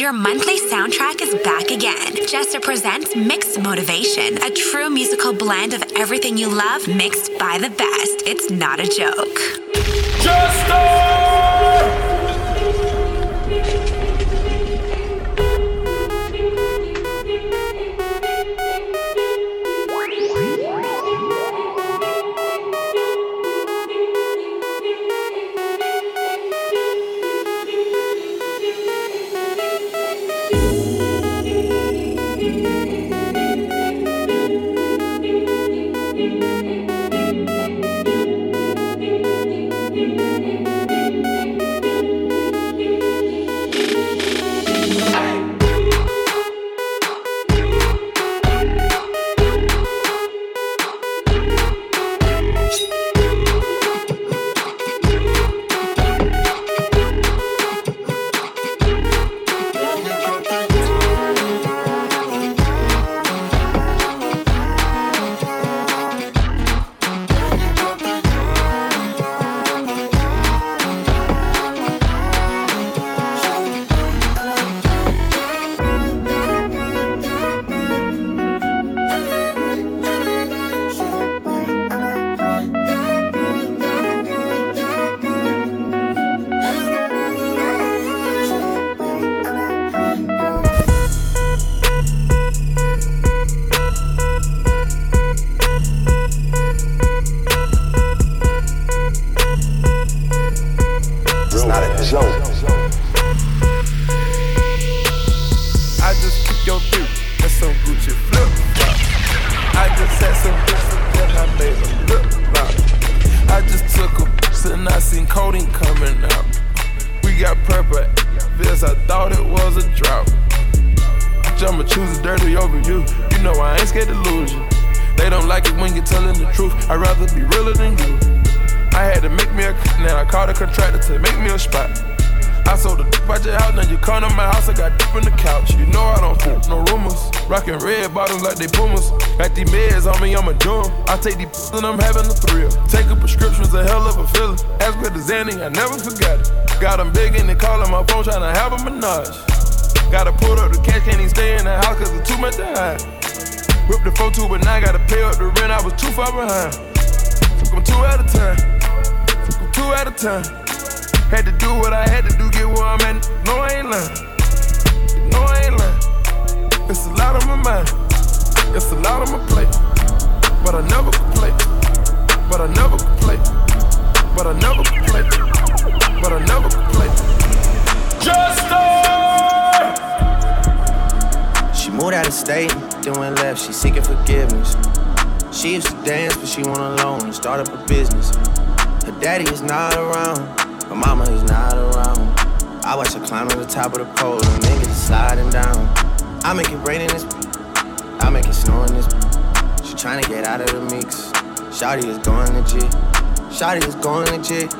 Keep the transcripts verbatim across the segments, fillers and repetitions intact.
Your monthly soundtrack is back again. Jester presents Mixed Motivation, a true musical blend of everything you love mixed by the best. It's not a joke. Take these p- and I'm having a thrill. Take a prescription's a hell of a feeling. Ask for the Xanny, I never forgot it. Got them big and they calling my phone trying to have a menage. Gotta pull up the cash, can't even stay in the house cause it's too much to hide. Whip the four two, but now I gotta pay up the rent, I was too far behind. Took them two at a time. Took them two at a time. Had to do what I had to do, get where I'm at. No, I ain't lying. No, I ain't lying. It's a lot on my mind. It's a lot on my plate. But I never complain. But I never complain. But I never complain. But I never complain. Jester! She moved out of state, then went left. She seeking forgiveness. She used to dance, but she went alone and start up a business. Her daddy is not around. Her mama is not around. I watch her climb to the top of the pole and then get to sliding down. I make it rain in this. I make it snow in this. She tryna get out of the mix. Shawty is going legit. Shawty is going legit.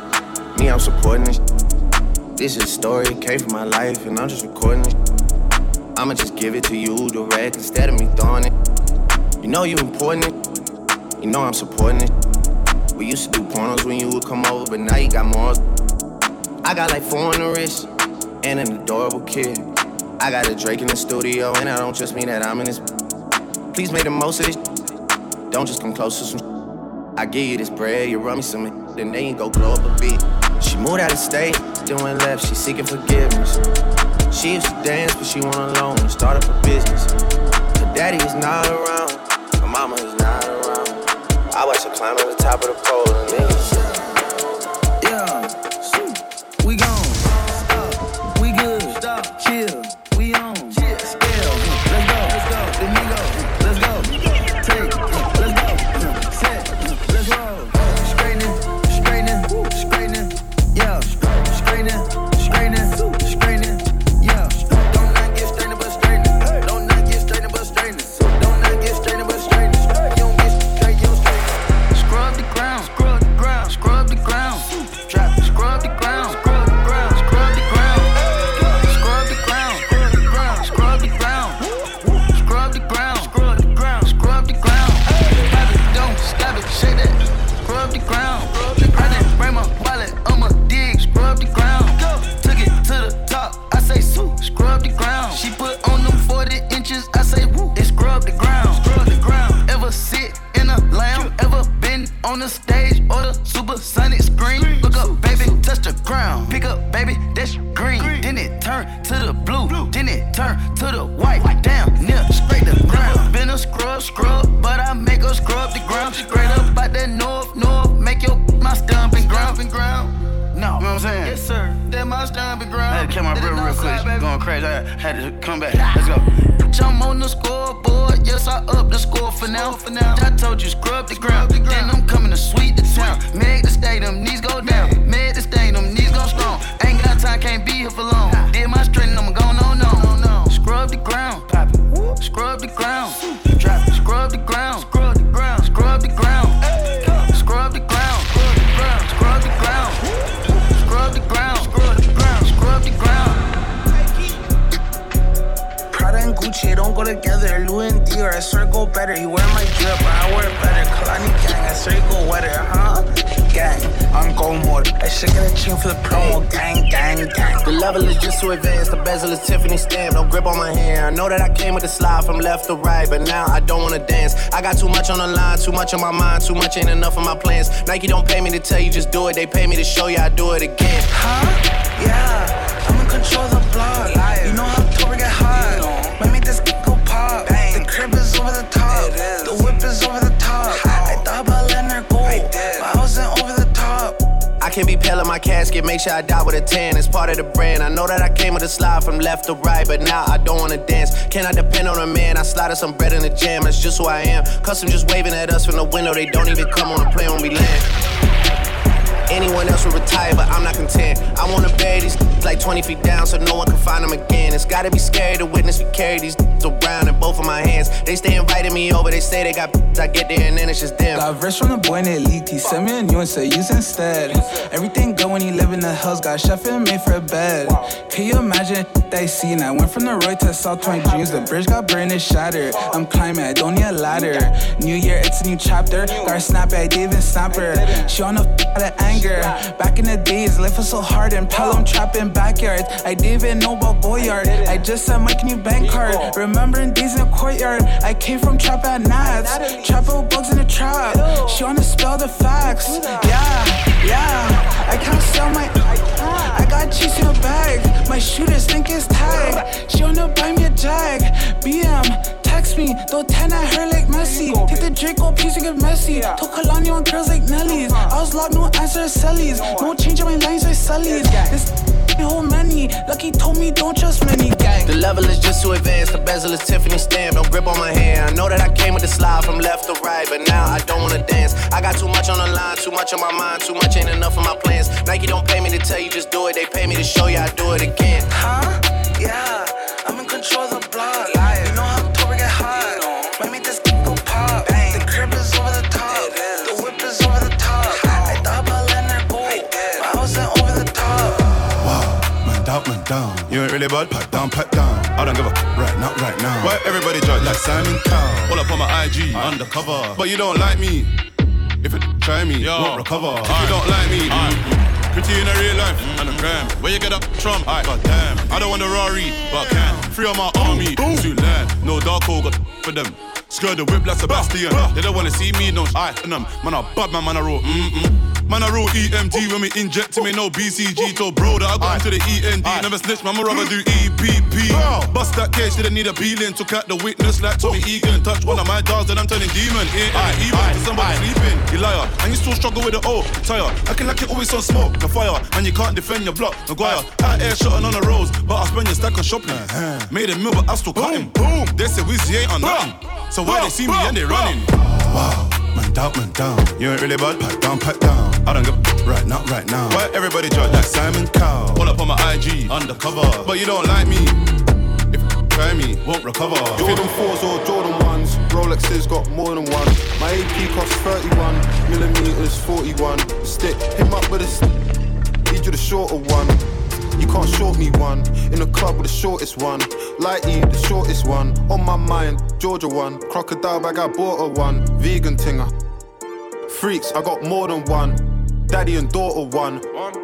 Me, I'm supporting this. Sh- this is a story, it came from my life, and I'm just recording this. Sh- I'ma just give it to you direct instead of me throwing it. You know you important it. You know I'm supporting it. We used to do pornos when you would come over, but now you got more. I got like four on the wrist and an adorable kid. I got a Drake in the studio, and I don't just mean that I'm in this. Please make the most of this. Sh- Don't just come close to some sh- I give you this bread, you run me some sh- then they ain't go blow up a bit. She moved out of state, then went left, she seeking forgiveness. She used to dance, but she went alone and started up a business. Her daddy is not around, her mama is not around. I watch her climb to the top of the pole and then yeah, we gone, stop, we good, stop, chill, we on, chill, scale, let's go, let's go, then we go, let's go, take it. Scrub the ground, scrub the ground, scrub the ground. Trap, scrub the ground. to the blue, blue. Then it turn to the white, white. Damn, near straight to the ground. Been a scrub, scrub, but I make her scrub the ground. Straight up out that north, north, make your my stomping ground and ground. No, you know what I'm saying? Yes, sir. That my stomping ground. I had to kill my brother real quick. Baby. Going crazy. I had to come back. Let's go. Jump on the scoreboard. Yes, I up the score for now. For now. I told you scrub the ground. Scrub the ground. Then I'm coming to sweep the town. Meg the stadium, knees go down. Meg the stadium, knees go strong. Ain't got time, can't be here for long. Did my straight and I'm going on on. No, no. Scrub the ground. Pop it. Scrub the ground. Drop it. Scrub the ground. Scrub the ground. Scrub the ground. Hey. Scrub the ground. Scrub the ground. Scrub the ground. Scrub the ground. Scrub the ground. Scrub the ground. And Gucci don't go together. Louis and Dior, I swear go better. You wear my gear, but I wear it better. Kalani gang, I swear go wetter, huh? Gang, I'm going more. I should get a chin for the promo. Gang, gang, gang. The level is just too advanced. The bezel is Tiffany stamp. No grip on my hand. I know that I came with a slide from left to right, but now I don't wanna dance. I got too much on the line, too much on my mind, too much ain't enough of my plans. Nike don't pay me to tell you just do it. They pay me to show you I do it again. Huh? Yeah, I'm in control of the block. You know how Tori get hot. Let me just go pop. Bang. The crib is over the top. The whip is over the top. I, I thought about letting her go. I did. I wasn't over the top. I can't be pale in my casket. Make sure I die with a tan. It's part of the brand. I know that I came with a slide from left to right, but now I don't wanna dance. Can I depend on a man? I slotted some bread in the jam. That's just who I am. Custom just waving at us from the window. They don't even come on the plane when we land. Anyone else will retire, but I'm not content. I wanna bury these like twenty feet down so no one can find them again. It's gotta be scary to witness we carry these around in both of my hands. They stay inviting me over, they say they got I get there and then it's just them. Got rich from the boy in the elite. He sent me a new and said use instead. Everything good when he live in the hills. Got chef and made for a bed. Can you imagine they seen? I went from the Roy to South twenty Dreams. The bridge got burned and shattered. I'm climbing, I don't need a ladder. New year, it's a new chapter. Got a snap at David Snapper. She on the out of anger. Back in the days, life was so hard and Pelham trapping backyards. I didn't even know about Boyard. I, I just sent my new bank card. Remembering days in the courtyard. I came from trap at Nats. Trapping with bugs in the trap. Hello. She wanna spell the facts. Yeah, yeah. I can't sell my. I got cheese in a bag. My shooters think it's tag. She wanna buy me a jag. B M. Text me, throw ten at her like Messi. Take the Drake, go piece and get messy. Yeah. Took Kalani on girls like Nellies. Uh-huh. I was locked, no answer to Sellies. No, no change in my lines, I Sellies. Yeah. This whole many. Lucky told me don't trust many, gang. The level is just too advanced. The bezel is Tiffany stamp. No grip on my hand. I know that I came with the slide from left to right, but now I don't wanna dance. I got too much on the line, too much on my mind, too much ain't enough of my plans. Nike don't pay me to tell you just do it. They pay me to show you I do it again. Huh? Yeah, I'm in control of the block. You know how let me just go pop. Bang. The crib is over the top. The whip is over the top. I, I thought about letting her go. I wasn't over the top. Wow, man down, man down. You ain't really bad? Pat down, pat down. I don't give a f- right now, right now. Why everybody judge like Simon Cowell? Pull up on my I G, I'm undercover. But you don't like me. If you try me, yo, won't recover. If you don't like me, I'm pretty in a real life, mm-hmm. and a gram. Where you get up Trump? Aye. God damn. I don't want a Rari, but can. Free on my army, too land. No dark hole, got for them. Scared the whip like Sebastian. Uh, uh, they don't wanna see me, no I and them. Man, I bad man, man, I roll. Mm-mm. Man, I roll E M T uh, when we inject to uh, me, no B C G. Told bro that I got aye. Into the E N D. Aye. Never snitch, man, I'ma rather do E P P. Uh, Bust that case, didn't need a peeling. Took out the witness like Tommy Egan. Touch one of my dolls, then I'm turning demon. Ain't aye. Even aye. To somebody aye. Sleeping. You liar, and you still struggle with the O. Tire, acting like you always on smoke. The fire, and you can't defend your block. Maguire, hot air shotting on the roads, but I spend your stack on shopping. Uh-huh. Made a meal, but I still cut him. Boom. They say Wizzy ain't on nothing. So So why they see me and they running? Wow, man down, man down. You ain't really bad? Pat down, pat down. I don't give a right now, right now. Why everybody judge like Simon Cowell? Pull up on my I G, undercover. But you don't like me. If you try me, won't recover. Jordan fours or Jordan ones. Rolexes got more than one. My A P costs thirty-one. Millimeters forty-one. Stick him up with a stick. Need you the shorter one. You can't short me one. In the club with the shortest one. Lighty, the shortest one. On my mind, Georgia one. Crocodile bag, I bought a one. Vegan tinger. Freaks, I got more than one. Daddy and daughter one.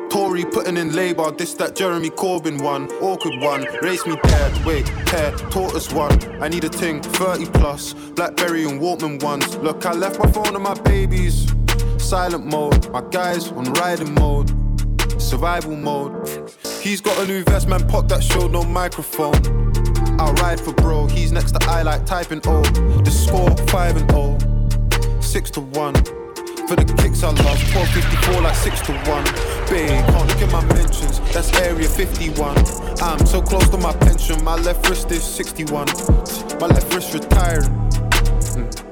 Tory putting in labour, this that Jeremy Corbyn one. Awkward one, race me dead, wait, hair, tortoise one. I need a ting, thirty plus. Blackberry and Walkman ones. Look, I left my phone and my babies. Silent mode, my guys on riding mode. Survival mode. He's got a new vest, man, pop that showed no microphone. I'll ride for bro, he's next to I like typing O. The score, five and oh, six to one. For the kicks I love, twelve fifty-four like six to one. Big, can't look at my mentions, that's area fifty-one. I'm so close to my pension, my left wrist is sixty-one. My left wrist retiring. Mm.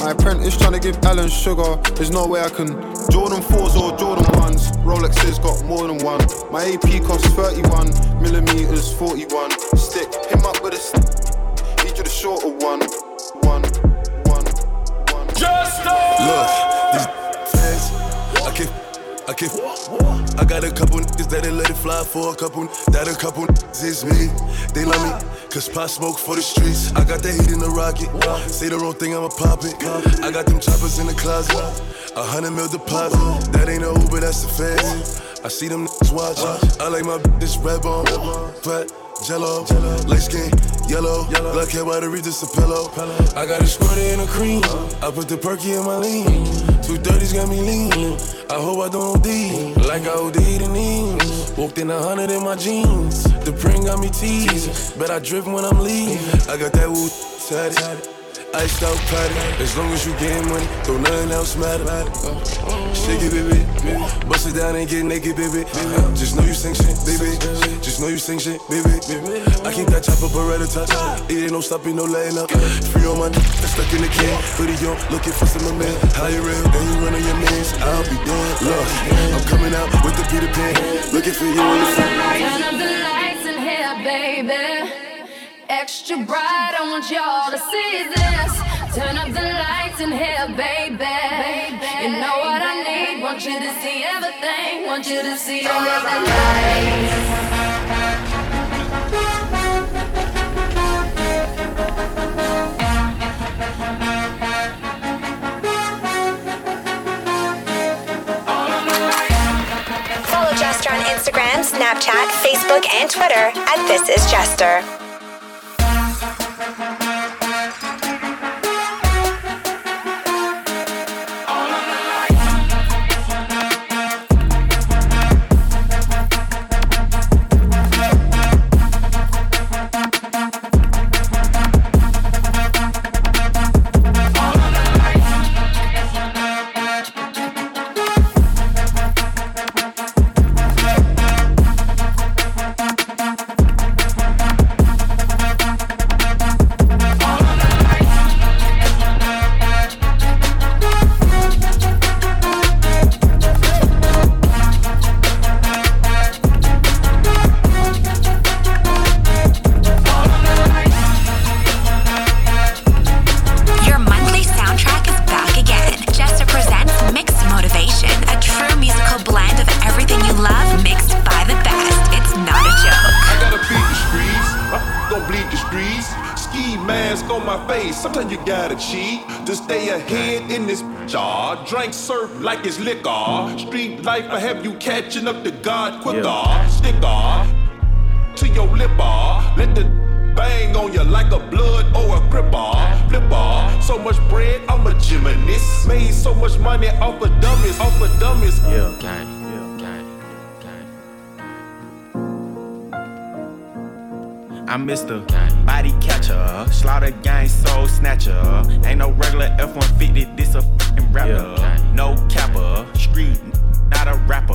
My apprentice trying to give Alan sugar, there's no way I can. Jordan fours or Jordan ones, Rolexes got more than one. My A P costs thirty-one, millimeters forty-one. Stick, him up with a stick, each of the shorter one. One, one, one. Jester! Look. I can, I can, I got a couple niggas that they let it fly for a couple, that a couple niggas is me, they love me, cause pop smoke for the streets, I got that heat in the rocket, say the wrong thing, I'ma pop it, I got them choppers in the closet, a hundred mil deposit, that ain't no Uber, that's a fast, I see them niggas watching, I like my bitch red bone, fat, jello, light skin, yellow, black hair, why the read this a pillow, I got a squirty and a cream, I put the perky in my lean. two thirties got me lean, I hope I don't O D, like I O D the knees. Walked in a hundred in my jeans, the print got me teased, but I drift when I'm leaving. I got that woo tatted, iced out patty, as long as you getting money, don't nothing else matter. Shake it, baby, baby, bust it down and get naked, baby, baby. Just know you sing shit, baby, just know you sing shit, baby, baby. I keep that chopper Beretta top, it ain't no stopping, no letting up. Free on my n***a stuck in the can, hoodie on, looking for some of man. How you real, then you run on your mans, I'll be done. Look, I'm coming out with the Peter Pan, looking for you in the front. Turn up the lights in here, baby. Extra bright, I want y'all to see this. Turn up the lights in here, baby. You know what I need, want you to see everything. Want you to see all of the lights. On Instagram, Snapchat, Facebook, and Twitter at This Is Jester. Is liquor, street life, I have you catching up to God quicker, yeah. Sticker to your lipper, let the bang on you like a blood or a gripper, flipper, so much bread, I'm a gymnast, made so much money off of dummies, off of dummies, yeah, gang. I'm Mister Body Catcher, Slaughter Gang Soul Snatcher. Ain't no regular F one fifty, this a f***ing rapper. No capper, street, not a rapper.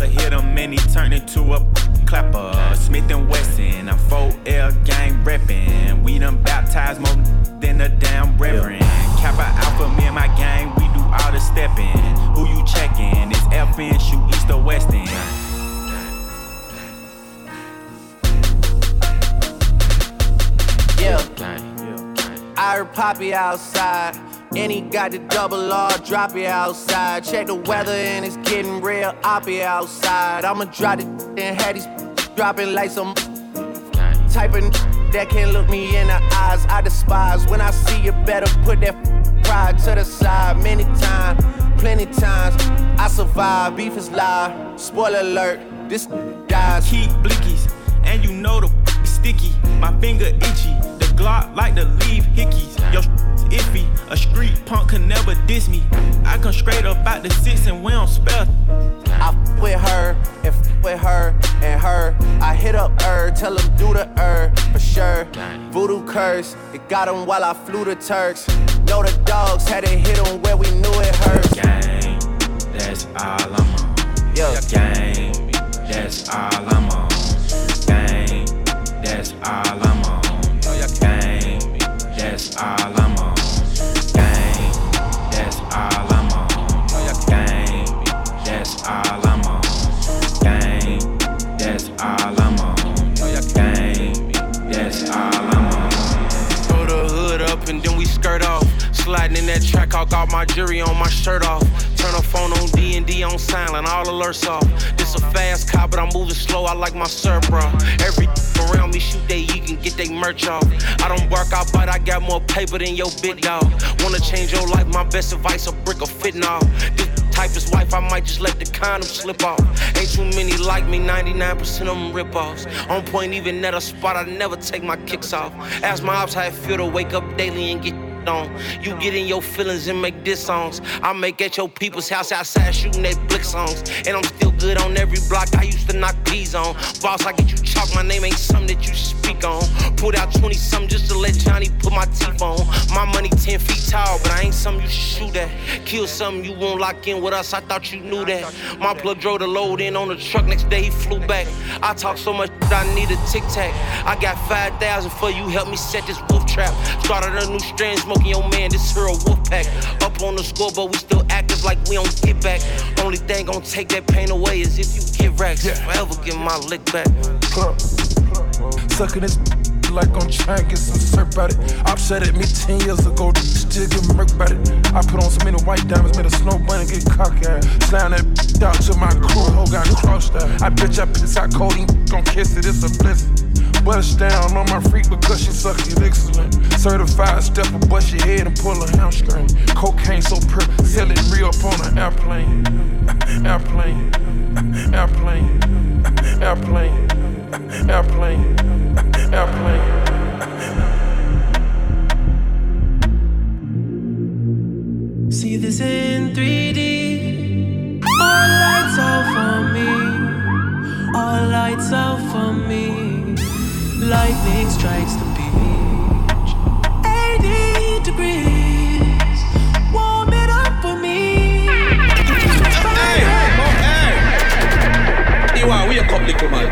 I hit him and he turned into a clapper. Smith and Wesson, I'm four L gang reppin'. We done baptized more than a damn reverend. Kappa Alpha, me and my gang, we do all the steppin'. Who you checkin'? It's F N, shoot east or west end. I heard Poppy outside, and he got the double R, drop it outside. Check the weather and it's getting real, oppy outside. I'ma drop it and have these dropping like some type of that can't look me in the eyes. I despise when I see you, better put that pride to the side. Many times, plenty times, I survive. Beef is live, spoiler alert, this dies. Keep blinkies, and you know the sticky, my finger itchy. The Glock like to leave hickeys. Your shit's iffy, a street punk can never diss me. I come straight up out the six and we don't spell. I f- with her and f- with her and her. I hit up her, tell him do the her for sure. Voodoo curse, it got him while I flew the Turks. Know the dogs had it hit him where we knew it hurt. Gang, that's all I'm on. Yeah. Gang, that's all I'm on. Gang, that's all I'm on. Gang, that's all I'm on. Gang, that's all I'm on. Gang, that's all I'm on. Gang, that's all I'm on. Gang, that's all I'm on. Throw the hood up and then we skirt off. Sliding in that track, I got my jewelry on, my shirt off. Turn a phone on D and D on silent, all alerts off. This a fast car, but I'm moving slow, I like my surf, bro. Every around me shoot they, you can get they merch off. I don't work out, but I got more paper than your big dog. Wanna change your life, my best advice, a brick of fitting off. This type is wife, I might just let the condom slip off. Ain't too many like me, ninety-nine percent of them rip-offs. On point, even at a spot, I never take my kicks off. Ask my ops how it feel to wake up daily and get on. You get in your feelings and make diss songs. I make at your people's house outside shooting they blick songs. And I'm still good on every block, I used to knock peas on. Boss, I get you chalk, my name ain't something that you speak on. Pulled out twenty-something just to let Johnny put my teeth on. My money ten feet tall, but I ain't something you should shoot at. Kill something, you won't lock in with us, I thought you knew that. My plug drove the load in on the truck, next day he flew back. I talk so much I need a tic-tac. I got five thousand for you, help me set this wolf trap. Started a new strand, smoking your man, this here a wolf pack. Up on the score, but we still active like we don't get back. Only thing gon' take that pain away is if you get racks. Yeah. Forever get my lick back. Club, sucking this like I'm trying to get some surf out it. Op shot at me ten years ago, still get murked about it. I put on so many white diamonds, made a snow bunny get cocky. Slime that out to my crew, whole got crossed out. I bitch, I piss out cold, ain't gon' kiss it, it's a blessing. Bust down on my freak because she suck it excellent. Certified stepper, bust your head and pull a hamstring. Cocaine so pure, sell it real up on an airplane. Airplane, airplane, airplane, airplane, airplane. See this in three D. All lights out for me. All lights out for me. Lightning strikes the beach, eighty degrees, warm it up for me. Hey, hey, hey. We a public woman.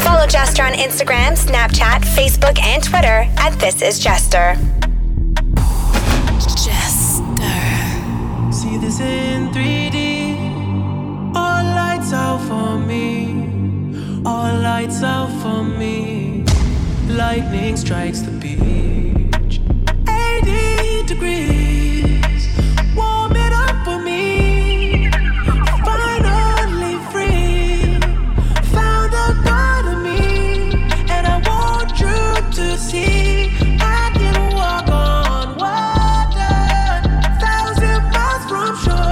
Follow Jester on Instagram, Snapchat, Facebook, and Twitter at This Is Jester. Jester. See this in three D. All lights out for me. All lights out for me. Lightning strikes the beach, eighty degrees. Warm it up for me. Finally free. Found the God of me. And I want you to see I can walk on water. Thousand miles from shore.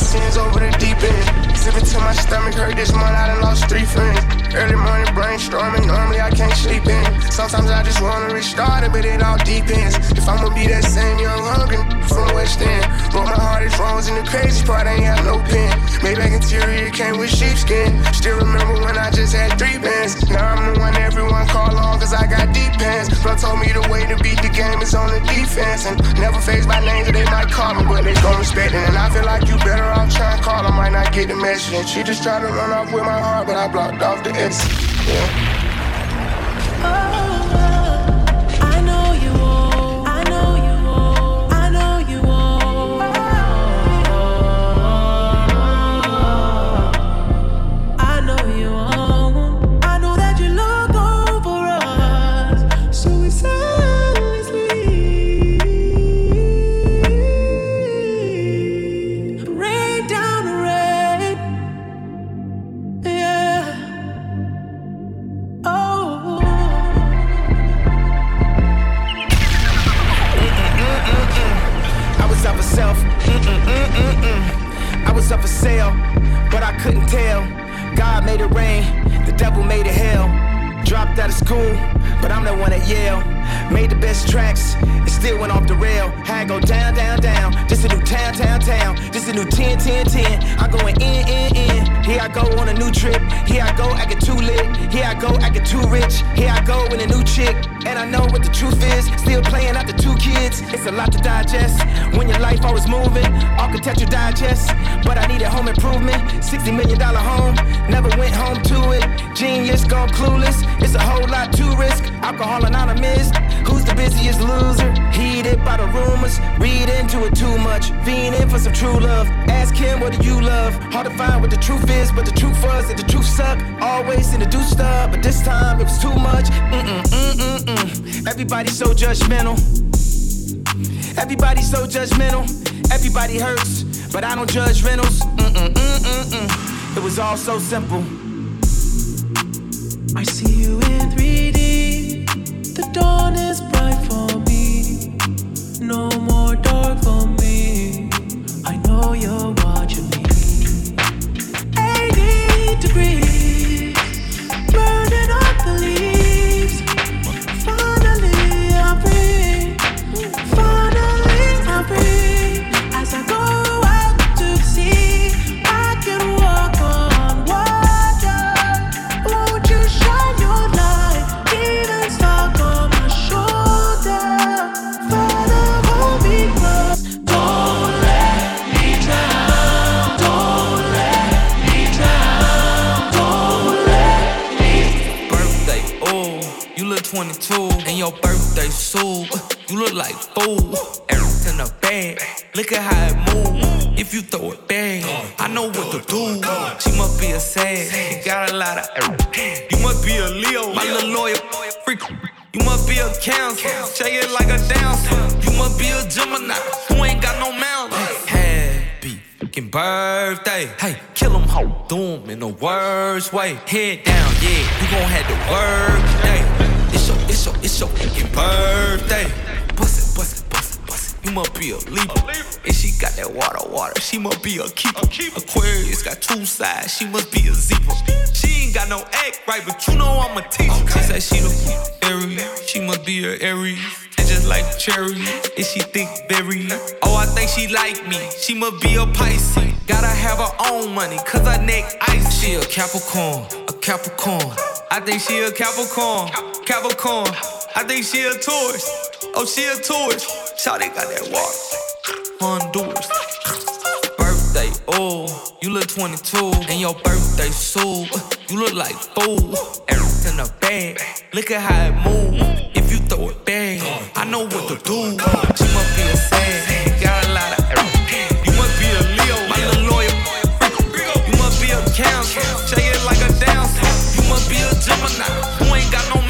Sins over the deep end. Sipping till my stomach hurt this month, I done lost three friends. Early morning brainstorming, normally I can't sleep in. Sometimes I just wanna restart it, but it all depends. If I'ma be that same young hungry from West End. But my heart is wrongs and the crazy part, I ain't have no pen. Maybach interior came with sheepskin. Still remember when I just had three bands. Now I'm the one everyone call on, cause I got deep pants. Bro told me the way to beat the game is on the defense. And never face my name, so they might call me, but they gon' respect it. And I feel like you better off. I'm trying to call, I might not get the message. And she just tried to run off with my heart, but I blocked off the exit. Yeah. Oh, I know you won't. I know you won't. I know you won't. I know you won't. I know that you look over us, so we silently sleep. Down the rain, yeah. house up for sale, but I couldn't tell. God made it rain, the devil made it hell. Dropped out of school, but I'm the one at Yale. Made the best tracks, it still went off the rail. Had to go down, down, down. This a new town, town, town. This a new ten, ten, ten. I going in, in, in. Here I go on a new trip. Here I go, I get too lit. Here I go, I get too rich. Here I go with a new chick. And I know what the truth is. Still playing out the two kids. It's a lot to digest. When your life always moving, architectural digest. But I needed home improvement. sixty million dollar home. Never went home to it. Genius gone clueless. It's a whole lot to risk. Alcohol Anonymous. Who's the busiest loser? Heated by the rumors. Read into it too much. Fiending for some true love. Ask him, what do you love? Hard to find what the truth is, but the truth was that the truth sucked. Always in the do stuff, but this time it was too much. Mm-mm, mm-mm, mm. Everybody's so judgmental. Everybody's so judgmental. Everybody hurts, but I don't judge rentals. Mm-mm, mm-mm, mm. It was all so simple. I see you in three D. The dawn is bright for me. No more dark for me. I know you're watching me. eighty degrees, burning up the leaves. Finally I breathe. Finally I breathe. As I go out to the sea, I can walk on water. Won't you shine your light? Even stuck on my shoulder. Father, hold me close. Don't let me drown. Don't let me drown. Don't let me. Birthday, oh, you look twenty-two. And your birthday suit, you look like fool. Everything a bag, look at how it move. If you throw it bang, I know what to do. She must be a sad, you got a lot of everything. You must be a Leo, my little lawyer, freak. You must be a Cancer, shake it like a dancer. You must be a Gemini, who ain't got no malice. Happy fucking birthday. Hey, kill them, ho, do them in the worst way. Head down, yeah, you gon' have to work day. It's your, it's your, it's your fucking birthday. Bust it, bust it, bust it, bust it. You must be a leaper. And she got that water, water. She must be a keeper. Aquarius got two sides. She must be a zebra. She ain't got no act right, but you know I'm a teacher. She said she the Aries. She must be a Aries. And just like cherry, and she think berry. Oh, I think she like me. She must be a Pisces. Gotta have her own money, cause her neck ice. She a Capricorn, a Capricorn. I think she a Capricorn, Capricorn. I think she a Taurus. Oh, she a tourist. Shawty got that walk. Honduras. Birthday, oh, you look twenty-two. And your birthday suit, you look like fool. Everything in a bag, look at how it move. If you throw it bang, I know what to do. She must be a sad, got a lot of everything. You must be a Leo, my little lawyer. You must be a Cancer, shake it like a dancer. You must be a Gemini, who ain't got no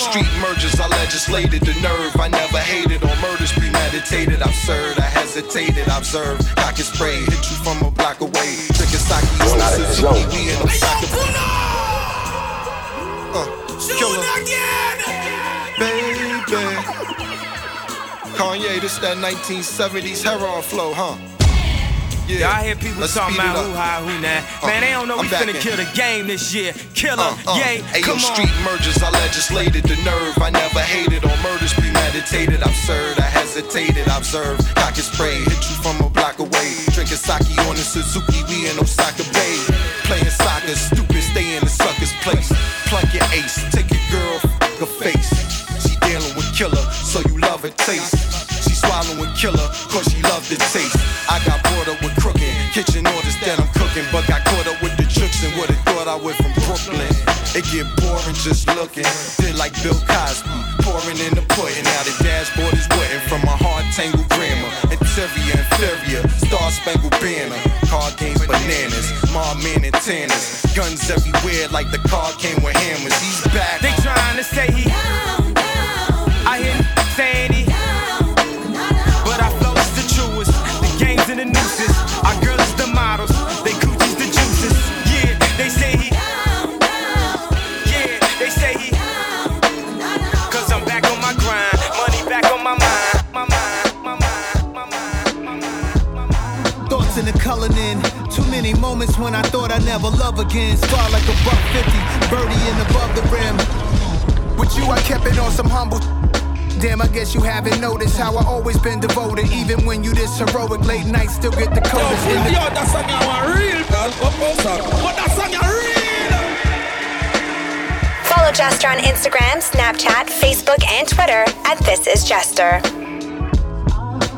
street mergers. I legislated the nerve. I never hated on murders premeditated. Absurd, I hesitated, observed. Cock is sprayed, hit you from a block away. Chicken sake, so Suzuki, we in a sock of uh, killer. Baby Kanye, this that nineteen seventies heroin flow, huh? Yeah. Y'all hear people Let's talking about who high, who now. Uh, Man, they don't know I'm we finna in. Kill the game this year. Killer, uh, uh, yay, Ayo, come on. Street mergers, I legislated the nerve. I never hated on murders premeditated. Absurd, I hesitated, observed. Cock is sprayed, hit you from a block away. Drinking sake on the Suzuki, we in Osaka Bay. Playing soccer, stupid, stay in the sucker's place. Pluck your ace, take your girl, fuck her face. She dealing with killer, so you love her taste. She swallowing killer, cause she loved the taste. I got bored up with crooked kitchen orders that I'm cooking, but got caught up with the jukes and would've thought I went from Brooklyn. It get boring just looking. Did like Bill Cosby, pouring in the pudding. Now the dashboard is wetting from my hard tangled grammar. Interior, inferior, star spangled banner. Card games, bananas, Marmin and tanners. Guns everywhere like the car came with hammers. He's back. They trying to say he down, down. I hear saying he in the nooses, our girls the models, they coochies the juices. Yeah, they say he down, down. Cullinan. Too many moments when I thought I'd never love again. Star like a buck fifty, birdie and above the rim. With you, I kept it on some humble. Damn, I guess you haven't noticed how I always been devoted. Even when you this heroic, late nights still get the cold. Yo, yo, yo, that song I want real, man. What that song I real? Follow Jester on Instagram, Snapchat, Facebook, and Twitter at This Is Jester.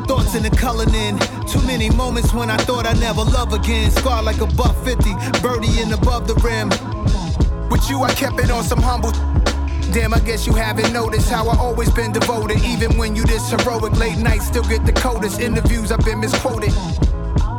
Thoughts in the Cullinan. Too many moments when I thought I'd never love again. Scar like a buck fifty, birdie and above the rim. With you, I kept it on some humble. Damn, I guess you haven't noticed how I always been devoted. Even when you this heroic, late nights still get the coldest. Interviews, I've been misquoted.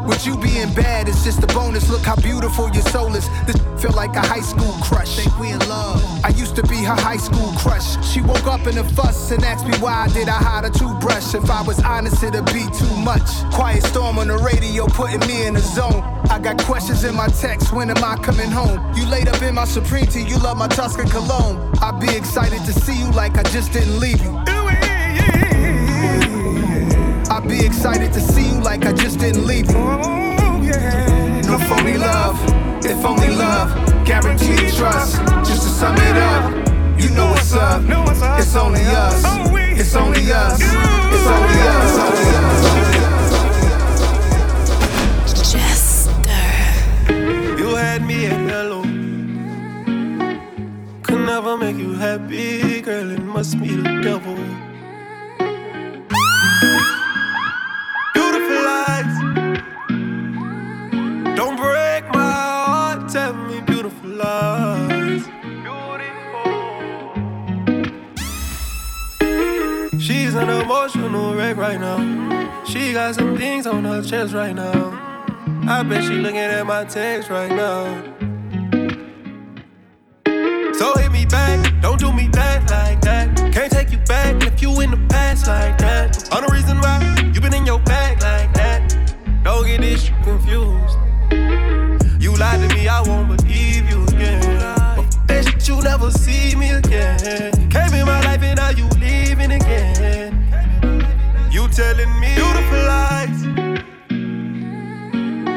With you being bad, it's just a bonus. Look how beautiful your soul is. This feel like a high school crush. Think we in love. I used to be her high school crush. She woke up in a fuss and asked me why did I hide a toothbrush. If I was honest, it'd be too much. Quiet storm on the radio, putting me in a zone. I got questions in my text, when am I coming home? You laid up in my Supreme tea, you love my Tuscan cologne. I'd be excited to see you like I just didn't leave you. I'd be excited to see you like I just didn't leave you. No phony love, if only love, guaranteed trust. Just to sum it up, you know what's up. It's only us, it's only us, it's only us. Just. You had me at hello. Could never make you happy, girl, it must be the devil. Beautiful eyes, don't break my heart, tell me beautiful eyes. Beautiful. She's an emotional wreck right now. She got some things on her chest right now. I bet she looking at my text right now. So hit me back, don't do me back like that. Can't take you back, left you in the past like that. Only reason why, you been in your bag like that. Don't get this shit confused. You lied to me, I won't believe you again. But that shit, you never see me again. Came in my life and now you leaving again. You telling me beautiful lies.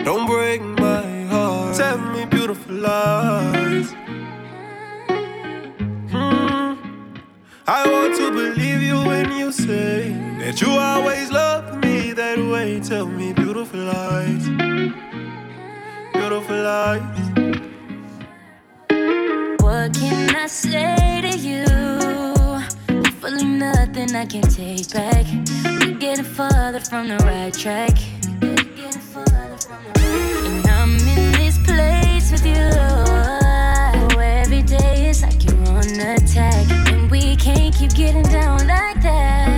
Don't break my heart. Tell me beautiful lies. Mm. I want to believe you when you say that you always love me that way. Tell me beautiful lies. Beautiful lies. What can I say to you? Fully nothing I can take back. We're getting farther from the right track. And I'm in this place with you, where every day is like you're on attack. And we can't keep getting down like that,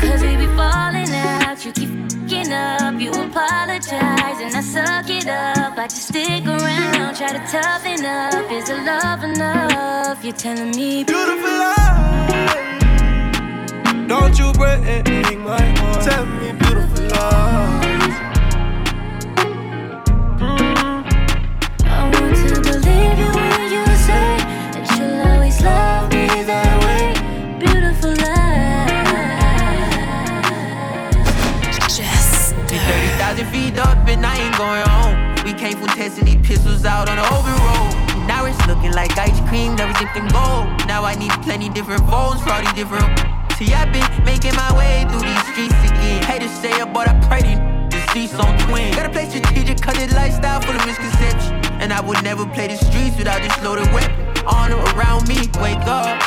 cause we be falling out. You keep f***ing up, you apologize and I suck it up. I just stick around, try to toughen up. Is the love enough? You're telling me beautiful lies. Don't you break my heart. Tell me beautiful lies. Feet up and I ain't going home. We came from testing these pistols out on the open road. Now it's looking like ice cream, never dipped in gold. Now I need plenty different phones for all these different. See, I've been making my way through these streets again. Haters say it, but I pray these deceased on twin. Gotta play strategic, cause this lifestyle full of misconceptions. And I would never play the streets without this loaded weapon. On or around me, wake up.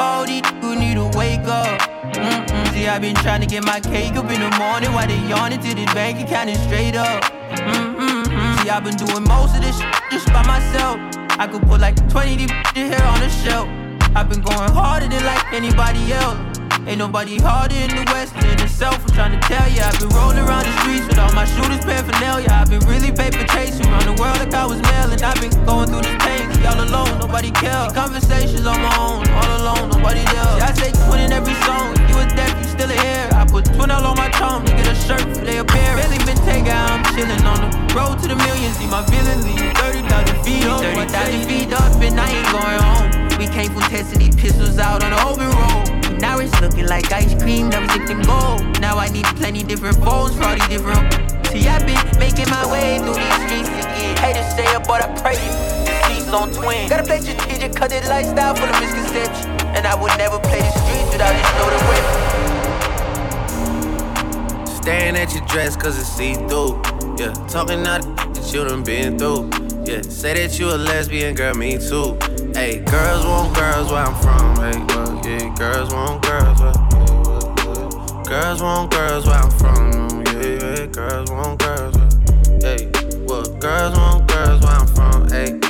All these you need to wake up. Mm-mm. See, I've been trying to get my cake up in the morning while they yawning to this bank account and straight up. Mm-mm-mm. See, I've been doing most of this shit just by myself. I could put like twenty deep shit here on the shelf. I've been going harder than like anybody else. Ain't nobody harder in the West than itself. I'm trying to tell ya, I've been rolling around the streets with all my shooters paraphernalia. I've been really paper chasing around the world like I was mailing. I've been going through this pain, see, all alone, nobody cares. Conversations on my own, all alone, nobody there. See, I say twin in every song, you a deaf, you still a hair. I put twin all on my tongue, to get a shirt for their pair. Really been taking out, I'm chilling on the road to the millions. See, my villain leave thirty thousand feet up, thirty thousand feet up, and I ain't going home. We came from testing these pistols out on the open road. Now it's looking like ice cream, never dipped in gold. Now I need plenty different phones for all these different. See, I've making my way through these streets again. Haters say it, but I pray peace on twin. Gotta play strategic, cause this lifestyle full of misconceptions. And I would never play the streets without this loaded weapon. Staring at your dress cause it's see-through. Yeah, talking out that you done been through. Yeah, say that you a lesbian, girl, me too. Hey, girls want girls where I'm from. Hey, well, yeah, girls want girls where I'm from. Girls want girls where I'm from, yeah, yeah. Girls want girls, hey. Well, girls want girls where I'm from, hey.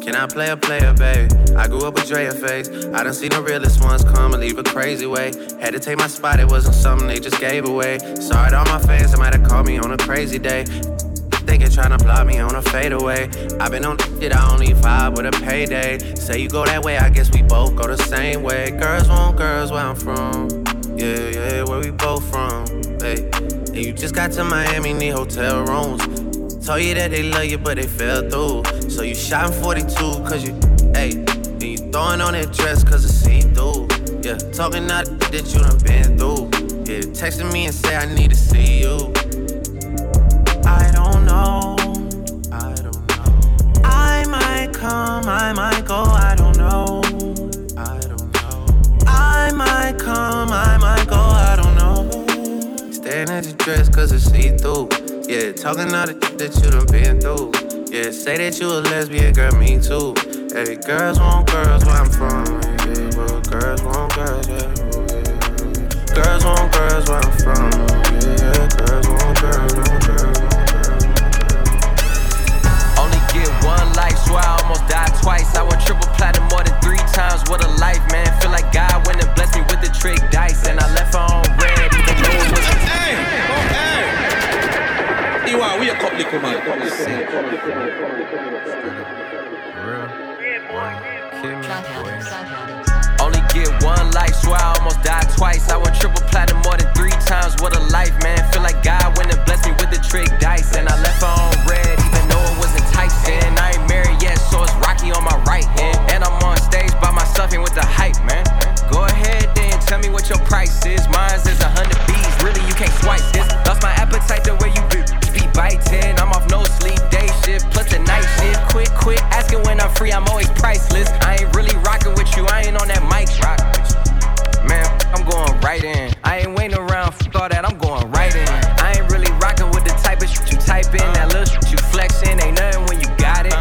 Can I play a player, babe? I grew up with Dre and face. I done seen the realest ones come and leave a crazy way. Had to take my spot, it wasn't something they just gave away. Sorry to all my fans, they might have called me on a crazy day. Thinking tryna block me on a fadeaway. I been on that I only vibe with a payday. Say you go that way, I guess we both go the same way. Girls want girls where I'm from. Yeah, yeah, where we both from, hey. And you just got to Miami, need hotel rooms. Told you that they love you, but they fell through. So you shot in forty-two, cause you, hey. And you throwing on that dress, cause it's see-through. Yeah, talking out that you done been through. Yeah, texting me and say I need to see you. I don't know, I don't know. I might come, I might go, I don't know. I might come, I might go, I don't know. Staring at your dress cause it's see-through. Yeah, talking all the shit that you done been through. Yeah, say that you a lesbian, girl, me too. Hey, girls want girls where I'm from. Yeah, well, girls want girls, yeah. Girls want girls where I'm from. Yeah, girls want girls, want girls, want girls. Only get one life, so I almost died twice. I went triple platinum more than three times. What a life, man. Feel like God went and blessed me with the trick dice. And I left her on red, even though it was hey, hey. You are, we a couple of man. Only get one life, so I almost died twice. I went triple platinum more than three times. What a life, man. Feel like God went and blessed me with the trick dice. And I left her on red, even though it wasn't Tyson. I ain't married yet, so it's Rocky on my right hand. And I'm on stage by myself and with the hype, man. Go ahead then, tell me what your price is. Mine's is a hundred B's, really you can't swipe this. Lost my appetite the way you be, be biting. I'm off no sleep, day shift, plus the night shift. Quit, quit asking when I'm free, I'm always priceless. I ain't really rocking with you, I ain't on that mic. Rock, man, I'm going right in. I ain't waiting around for all that, I'm going right in. I ain't really rocking with the type of shit you type in. That little shit you flexing, ain't nothing when you got it.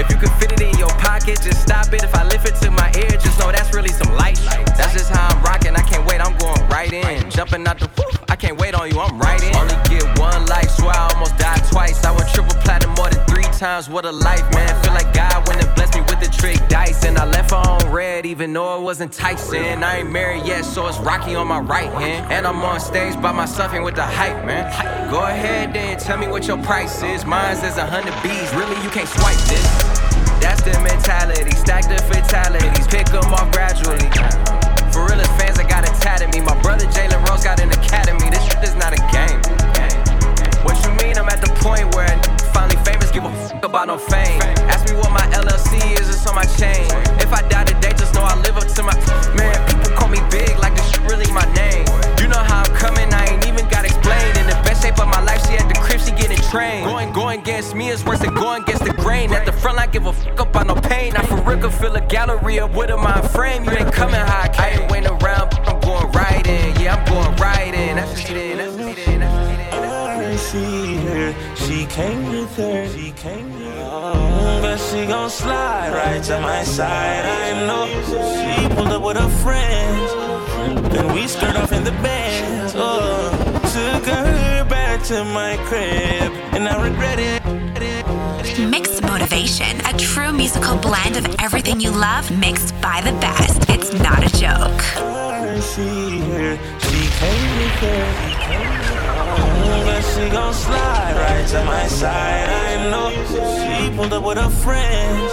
If you could fit it in your pocket, just stop it. If I lift it to my ear, just know that's really some light. That's just how I'm rocking, I can't wait, I'm going right in. Jumping out the woof, I can't wait on you, I'm right in. Only get one life, so I almost died twice. I went triple platinum more than three times, what a life, man. Feel like God went and blessed me with the trick dice. And I left her on red, even though it wasn't Tyson. I ain't married yet, so it's Rocky on my right hand. And I'm on stage by myself and with the hype, man. Go ahead then, tell me what your price is. Mine's is a hundred B's, really you can't swipe this. That's the mentality, stack the fatalities, pick them off gradually. For real, it's fans that got a tat at me. My brother Jalen Rose got an academy. This shit is not a game. What you mean? I'm at the point where finally famous give a fuck about no fame. Ask me what my L L C is, it's on my chain. If I die today, just know I live up to my man. People call me big like this shit really my name. You know how I'm coming, I ain't even got explained. In the best shape of my life, she at the crib, she getting trained. Going, going against me is worse than going against the grain. At the front, I give a fuck about no pain. I for real could fill a gallery up with a mind frame. You ain't coming how I came. I ain't waiting around, but I'm going right in. Yeah, I'm going right in. That's what it is. That's what it is. I see her. She came with her. She came with her. But she gon' slide right to my side. I know she pulled up with her friends. Then we skirt off in the bed. Oh, took her back to my crib. And I regret it. Mixed Motivation, a true musical blend of everything you love mixed by the best. It's not a joke. I see her. She came with her. She came with her. But she gon' slide right to my side. I know she pulled up with her friends.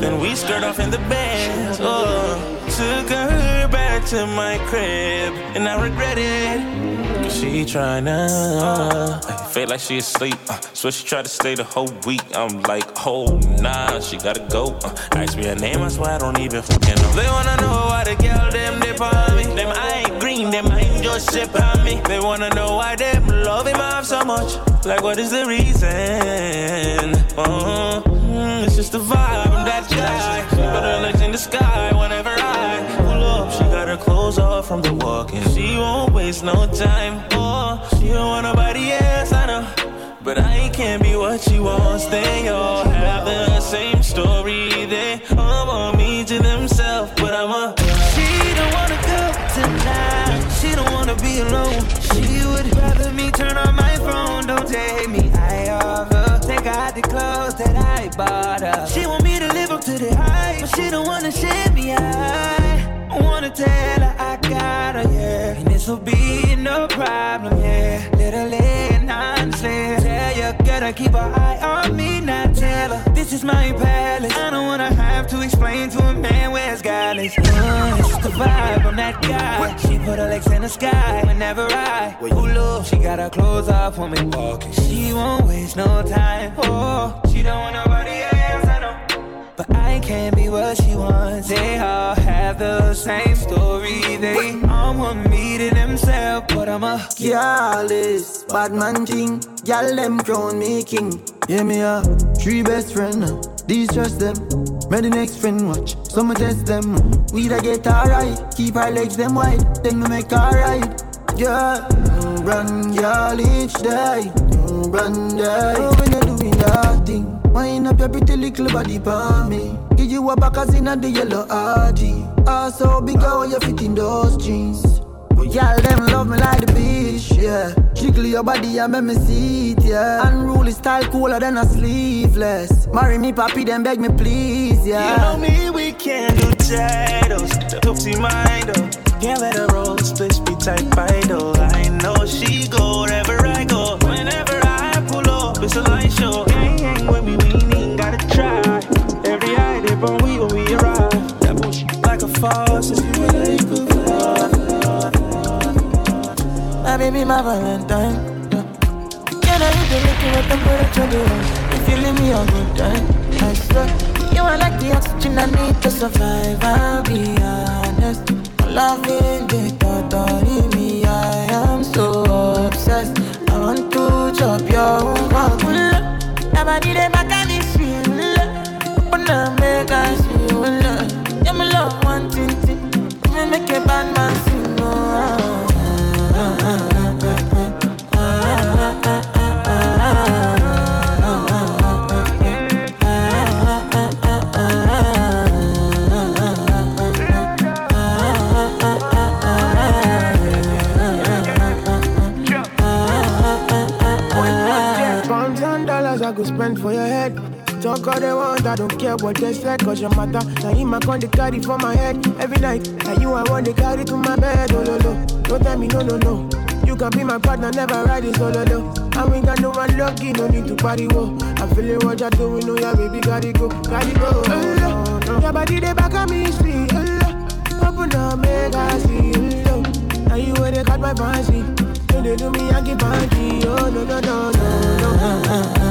Then we skirt off in the bed. Oh, took her back back to my crib, and I regret it. Cause she tryna feel like she asleep, uh, so she tried to stay the whole week. I'm like, oh nah, she gotta go. uh, Ask me her name, I swear I don't even fucking know. They wanna know why the girl them dip on me. Them I ain't green, them I ain't just sip on me. They wanna know why them love him off so much. Like what is the reason? Uh-huh. Mm, it's just the vibe, I'm that guy. But her legs in the sky whenever I pull up. She got her clothes off from the walk, and she won't waste no time. Oh, she don't want nobody else, I know. But I can't be what she wants. They all have the same story. They all want me to themselves, but I'm a. She don't wanna go tonight. She don't wanna be alone. She would rather me turn on my phone. Don't take me, I offer. Got the clothes that I bought her. She want me to live up to the hype, but she don't wanna shit me. I wanna tell her I got her, yeah. And this'll be no problem, yeah. Literally and honestly, tell your girl to keep her eye on me, not tell her this is my palace. I don't wanna have to explain to a man where it's godless. Uh, it's the vibe, I'm that guy. She put her legs in the sky whenever I pull up. She got her clothes off when we walking. She won't waste no time. Oh, she don't want nobody else, I know. But I can't be what she wants. They all have the same story. They all want me to themselves, but I'm a careless bad man king. Y'all them crown me king. Yeah, me a three best friend now. These trust them. Make the next friend watch. Some test them. We da get alright. Keep our legs them wide. Then we make alright. Yeah, run y'all each day. Run day. Oh, when you're doing that thing, wind up your pretty little body for me. Give you a backers in the yellow arty. Ah, so big how you fit in those jeans. Y'all them love me like the beach, yeah. Jiggle your body and make me see it, yeah. Unruly style cooler than a sleeveless. Marry me, papi, then beg me please, yeah. You know me, we can't do titles. The oopsie mind up. Can't let her roll, split be tight by though. I know she go wherever I go. Whenever I pull up, it's a light show. Gang hang with me, we ain't gotta try. Every eye dip on we when we arrive. That bullshit like a false, if you really could fly. My baby, my valentine, yeah. Can I leave the liquor with them for the trouble? If you leave me on good time, I swear. You are like the oxygen I need to survive, I'll be honest. Loving the thought of me, I am so obsessed. I want to chop your heart. Nobody did back at this feel. But now make us feel love. Yeah, my love one thing. Me make a bad man feel no. I go spend for your head. Talk all they want, I don't care what they say. Cause your matter, now you my con, they carry for my head. Every night, now you I want, they carry to my bed. Oh no no, don't tell me no no no. You can be my partner, never ride it solo no. I ain't got no one lucky, no need to party whoa. I'm feeling what you're doing, no yeah baby, gotta go, gotta go. Oh no, your body they back at me, see. Oh no, now make I see. Oh no, now you where they got my fancy. No they do me, I keep funky. Oh no no no no no.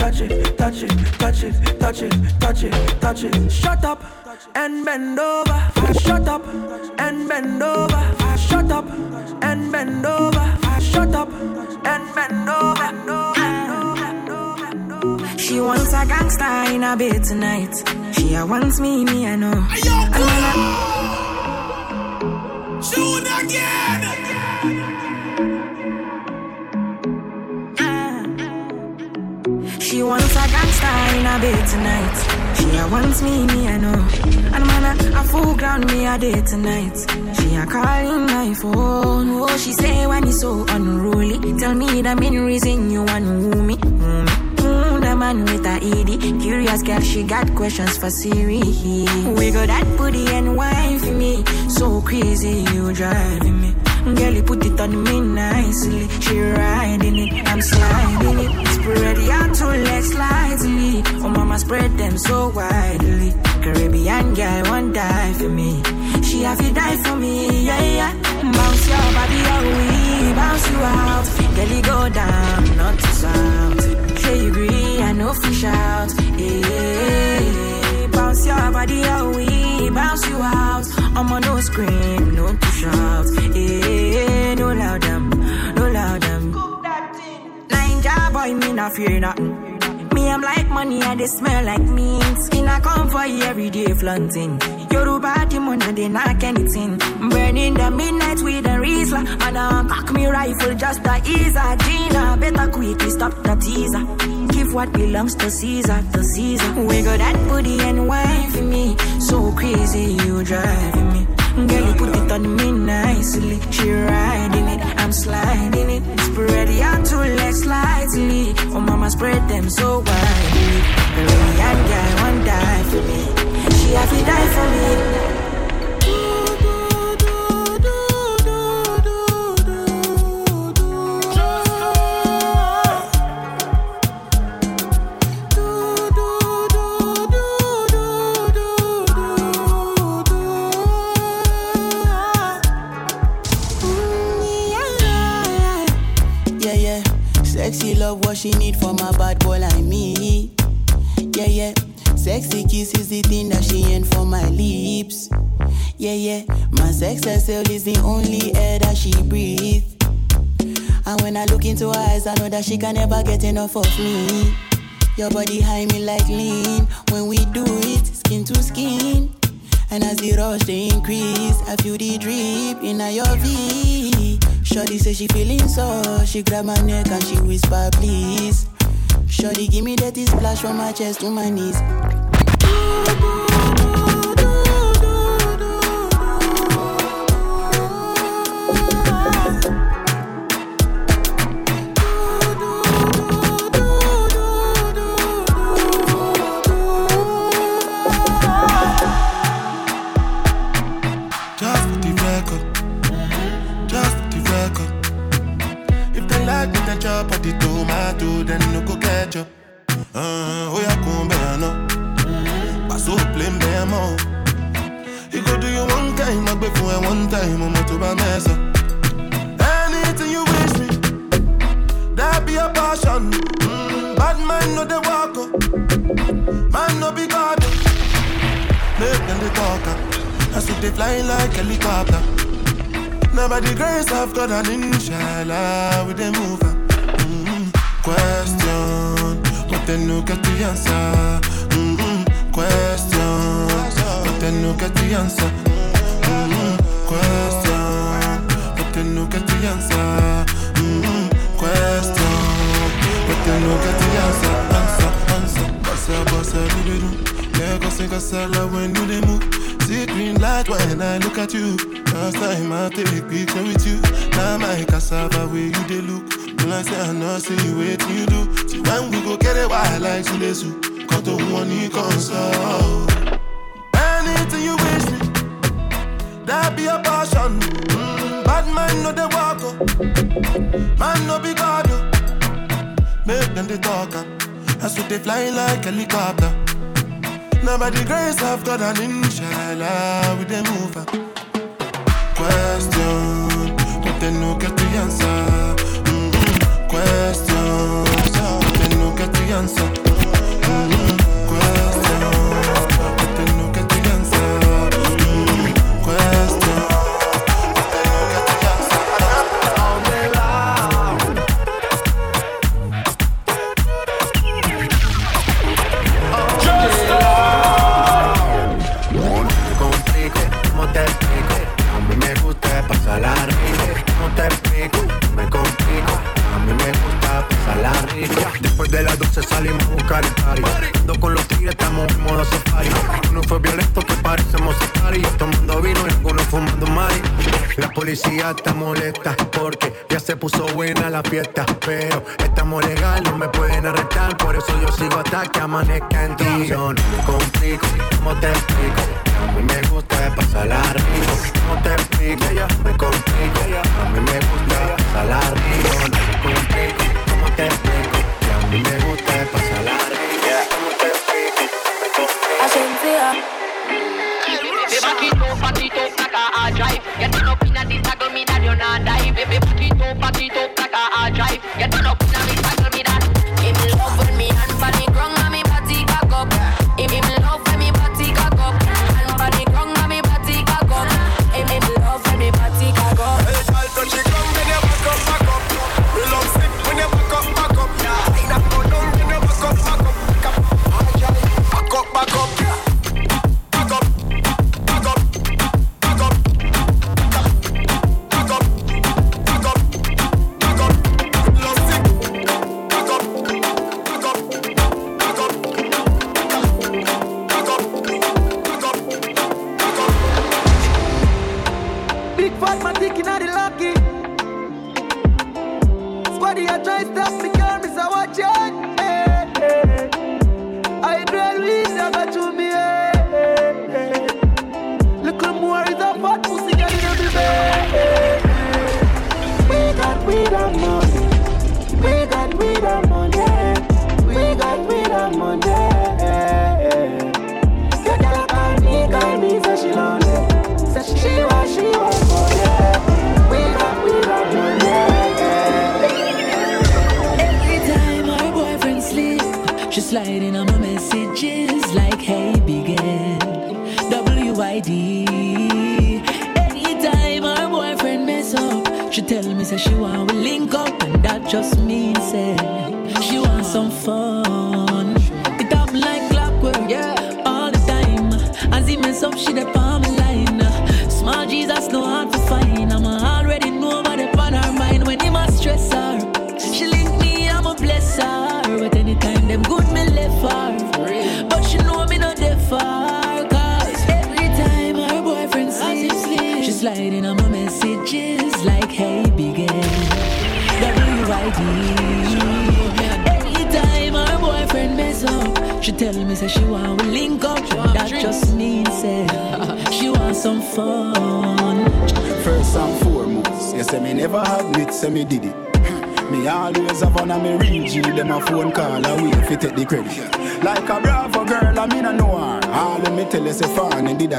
Touch it, touch touch it, touch it, touch it, touch it. Shut up and bend over. Shut up and bend over. Shut up and bend over. Shut up and bend over. She wants a gangster in her bed tonight. She wants me, me I know. Yo, shoot again. She wants a gangster in her bed tonight. She a wants me, me I know. And man a, a fool ground me a day tonight. She a calling my phone. Oh, she say when it's so unruly. Tell me the main reason you want woo me. Mm, mm, the man with a E D. Curious girl, she got questions for Siri. Wiggle that booty and wife me. So crazy, you driving me. Girl, you put it on me nicely. She riding it, I'm sliding it. Spread your two legs slightly. Oh, mama, spread them so widely. Caribbean girl won't die for me. She have to die for me, yeah, yeah. Bounce your body away, bounce you out. Girl, you go down, not to south. Say you agree, I know fish out, yeah. Bounce your body away, bounce you out. I'ma no scream, no to shout, yeah. No loud them, no loud them. Ja boy, me not fear nothing. Me, I'm like money and they smell like meat. Skin I come for you every day flaunting. Yoruba demon and they knock anything. Burning the midnight with a Riesler. And I pack me rifle just to ease a Gina. Better quickly stop the teaser. Give what belongs to Caesar, to Caesar. Wiggle that booty and wife me. So crazy you driving me. Girl, you put it on me nicely. She riding it, I'm sliding it. Spread your two legs slightly. Oh, mama, spread them so widely. The Korean guy won't die for me. She have to die for me. Sexy love, what she need from a bad boy like me. Yeah, yeah. Sexy kiss is the thing that she ain't for my lips. Yeah, yeah. My sex herself is the only air that she breathes. And when I look into her eyes, I know that she can never get enough of me. Your body high me like lean. When we do it, skin to skin. And as the rush they increase, I feel the drip in your V. Shorty say she feeling so, she grab my neck and she whisper, please. Shorty give me that splash from my chest to my knees. Chop at the tomato, then no go catch up. Uh, oh, yeah, come back now. Pass up, blame them all. You go do you one time, not before one time, I'm not to my mess up. Anything you wish me, that be a passion. Mm, bad man, no, they walk up. Man, no, be God. Make them the talker. I so they fly like helicopter. Now, by the grace of God and inshallah, we they move up. Question, but then look at the answer. Mm-mm. Question, but then look at the answer. Mm-mm. Question, but then look at the answer. Mm-mm. Question, but then look at the answer. Answer, answer. Bossa, bossa, do do do. Yeah, go sing a salad when do they move. See green light when I look at you. Last time I take a picture with you. Now my cassava where you they look. I say I know, say you wait till you do. See when we go get it, why I like to let you. Cause the one you console. Anything you wish me, that be a passion. Mm, bad man no they walk up. Man no be God up. Make them they talk up. I so they fly like helicopter. Now by the grace of God and inshallah we they move up. Question, but they no get the answer. Question, then look at the answer. Mm-hmm. noche salimos a buscar el party. Ando con los tigres, estamos en modo safari. Uno fue violento que parecemos safari. Tomando vino y algunos fumando mari. La policía está molesta porque ya se puso buena la fiesta. Pero estamos legal, no me pueden arrestar. Por eso yo sigo hasta que amanezca en ti. Yo no complico, ¿cómo te explico? A mí me gusta pasarla rico. ¿Cómo te explico? Ella me complico. A mí me gusta pasarla rico. Yo no complico, ¿cómo te explico? A mí me gusta pasarla rico. ¿Cómo te explico? Me complico. Asentía. Baby, back it up, back it up, like I drive. Get on up in a this tackle, me that you not dive. Baby, back it up, back it up, like I drive. Get on up in a this tackle, me that. Him in love with me and for the ground, and me body cock up. Him in love with me body cock up, and for the ground, and me body cock up. Him in love with me body cock up. Hey, girl, touch the ground when you back up, back up. You love sick when you back up, back up. Like that go down when you back up, back up. Back up, back up.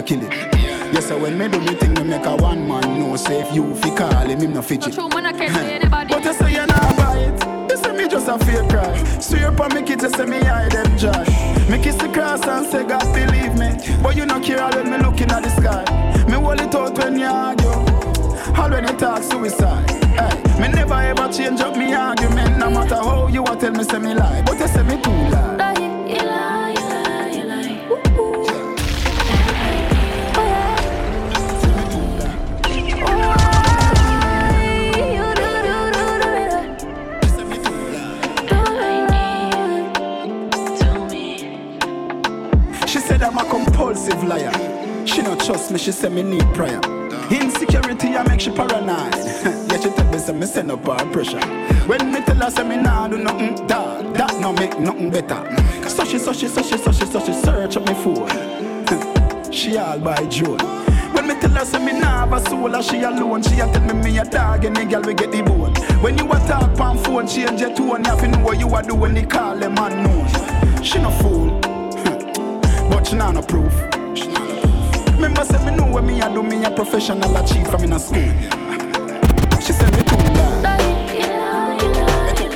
Kill it. Yeah. Yes, so when me do me thing, me make a one man no safe. You fi call him, him no fidget. True, man, I can't see anybody. But you say you not buy it. You say me just a fake cry. Swear for me kids, you say me hide them Josh. Me kiss the cross and say God believe me. But you no care when me looking at the sky. Me hold it out when you argue. All when you talk suicide. Hey, me never ever change up me argument. No matter how you a tell me say me lie. But you say me too lie. Liar. She not trust me, she say me need prayer. Insecurity I make she paranoid. Yeah, she tell me say me send up her pressure. When me tell her say me nah do nothing, that that no make nothing better. So she, so she, so she, so she, so she search on me phone. She all by June. When me tell her say me nah have a soul, she alone. She a tell me me a dog and the girl we get the bone. When you a talk on phone, change your tone. You have to know what you a do when they call them unknown. She no fool. But she not no proof. Remember say me know when me a do me a professional achieve from in a school. She said me too bad. Me too bad.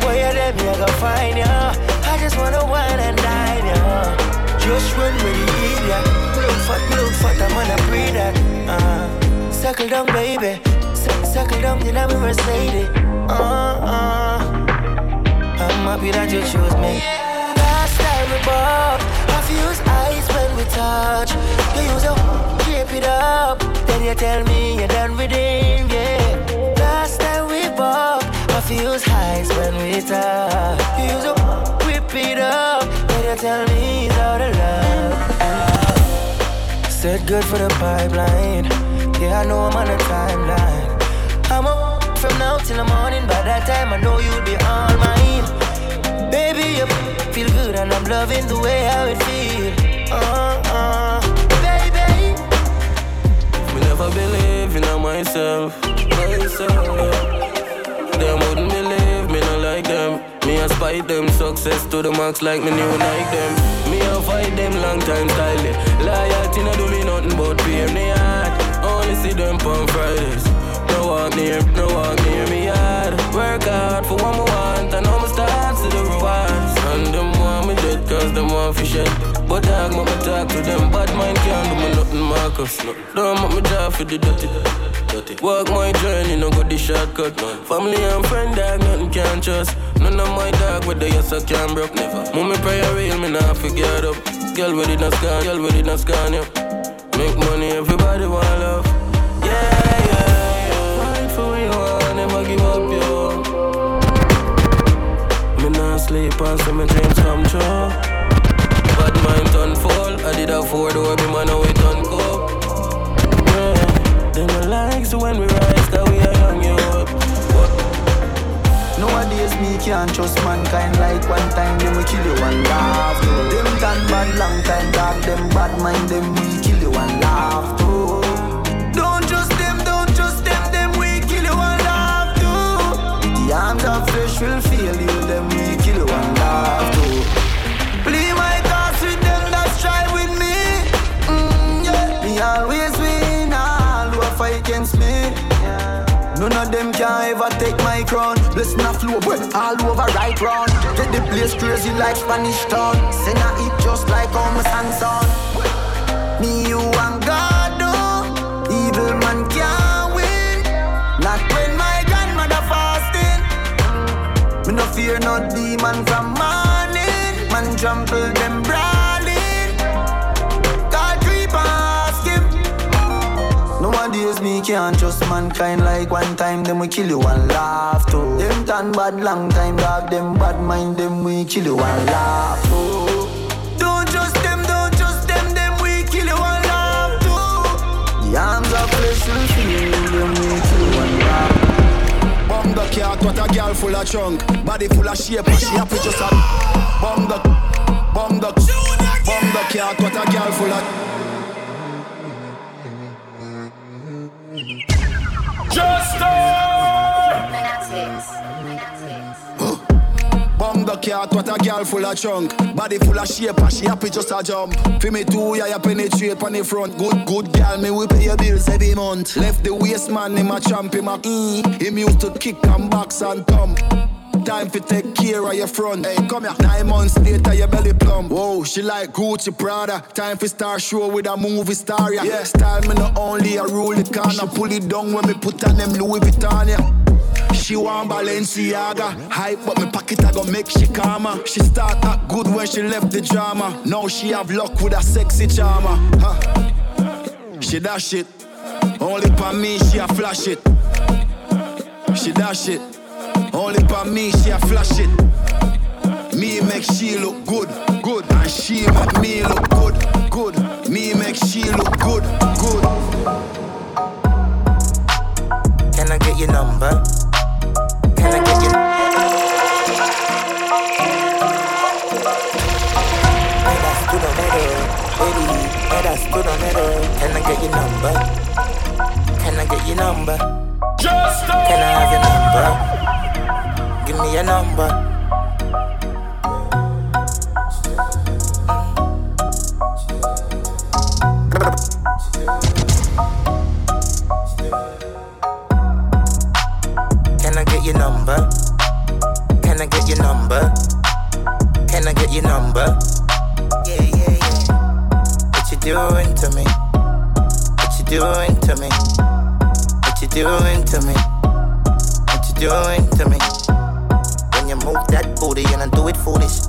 Boy, you let me go find ya. I just wanna wine and dine ya. Just run with the idiot. Look fat, look fat, I'm gonna pray that. Uh, circle down, baby. Circle down, you know we were lady. Uh, uh. happy that you chose me. Last time we bought, off use eyes when we touch. You use your keep it up, then you tell me you're done with him, yeah. Last time we bought, off use eyes when we touch. You use your whip it up, then you tell me it's out of love. Said good for the pipeline, yeah I know I'm on a timeline. I'm a from now till the morning, by that time I know you'll be all mine. Baby, you feel good and I'm loving the way how it feels. Uh-uh, baby. We never believe in myself, myself, yeah. Them wouldn't believe me, no like them. Me I spite them, success to the max like me new like them. Me I fight them long time style. Loyalty no do me nothing but fear. Me I only see them on Fridays. No walk near, no walk near me hard. Work hard for what I want and all my stars to the rewards. And them want me dead cause them want for shit. But I make me talk to them, bad mind can't do me nothing, Marcus. Don't make me die for the dirty, dirty. Walk my journey, no go the shortcut. Family and friend, dog, nothing can trust. None of my dog, whether you suck can broke, never. Mommy pray a real, me not figure it up. Girl with it not scan, girl with it not scan, yeah. Make money, everybody want love. Give up, yo. Me nah sleep and see my dreams come true. Bad mind done fall. I did a four door, me man now it done cope. Yeah. Them the likes when we rise that we are young, yo. Nowadays me can't trust mankind. Like one time them we kill you and laugh too. Them done bad long time back. Them bad mind them we kill you and laugh too. Don't trust them, don't trust them. Them we kill you and the arms of flesh will feel you, them we kill you and laugh too. Play my cards with them that strive with me. Mm, yeah. Me always win, all who fight against me. Yeah. None of them can ever take my crown. Blessing a flow, all over right round. Get the place crazy like Spanish town. Send a hit just like Homer Sanson. Me, you and God, oh. Evil man can't win. Not when my me no fear no demon from morning. Man trample them brawling. God creep ask him. Nowadays me can't trust mankind. Like one time them we kill you and laugh too. Them done bad long time dog. Them bad mind them we kill you and laugh too. Don't trust them, don't trust them. Them we kill you and laugh too. The arms of flesh will feel them we kill you and laugh. Bum the cat, what a girl full of chunk. Body full of shape, she happy just a bum the, bum the, bum the cat, what a girl full of Jester! Bum the cat, what a girl full of chunk. Body full of shape, she happy just a jump. For me too, yeah, you penetrate on the front. Good, good girl, me we pay your bills every month. Left the waist man, him a champ, him a mm. Him used to kick and box and thump. Time to take care of your front. Hey, come here. Nine months later, your belly plump. Whoa, she like Gucci Prada. Time for star show with a movie star, yeah. yeah. Style me not only, I roll it can. I pull it down when me put on them Louis Vuitton, yeah. She want Balenciaga. Hype but me pocket I gon' make she calmer. She start act good when she left the drama. Now she have luck with a sexy charmer, huh. She dash it. Only pa me she a flash it. She dash it. Only pa me she a flash it. Me make she look good, good. And she make me look good, good. Me make she look good, good. Can I get your number? Can I get you? Can I get your number? Can I get your number? Just can I have your number? Give me your number. Can I get your number? Can I get your number? Can I get your number? Yeah, yeah, yeah. What you doing to me? What you doing to me? What you doing to me? What you doing to me? When you Move that booty and I do it foolish.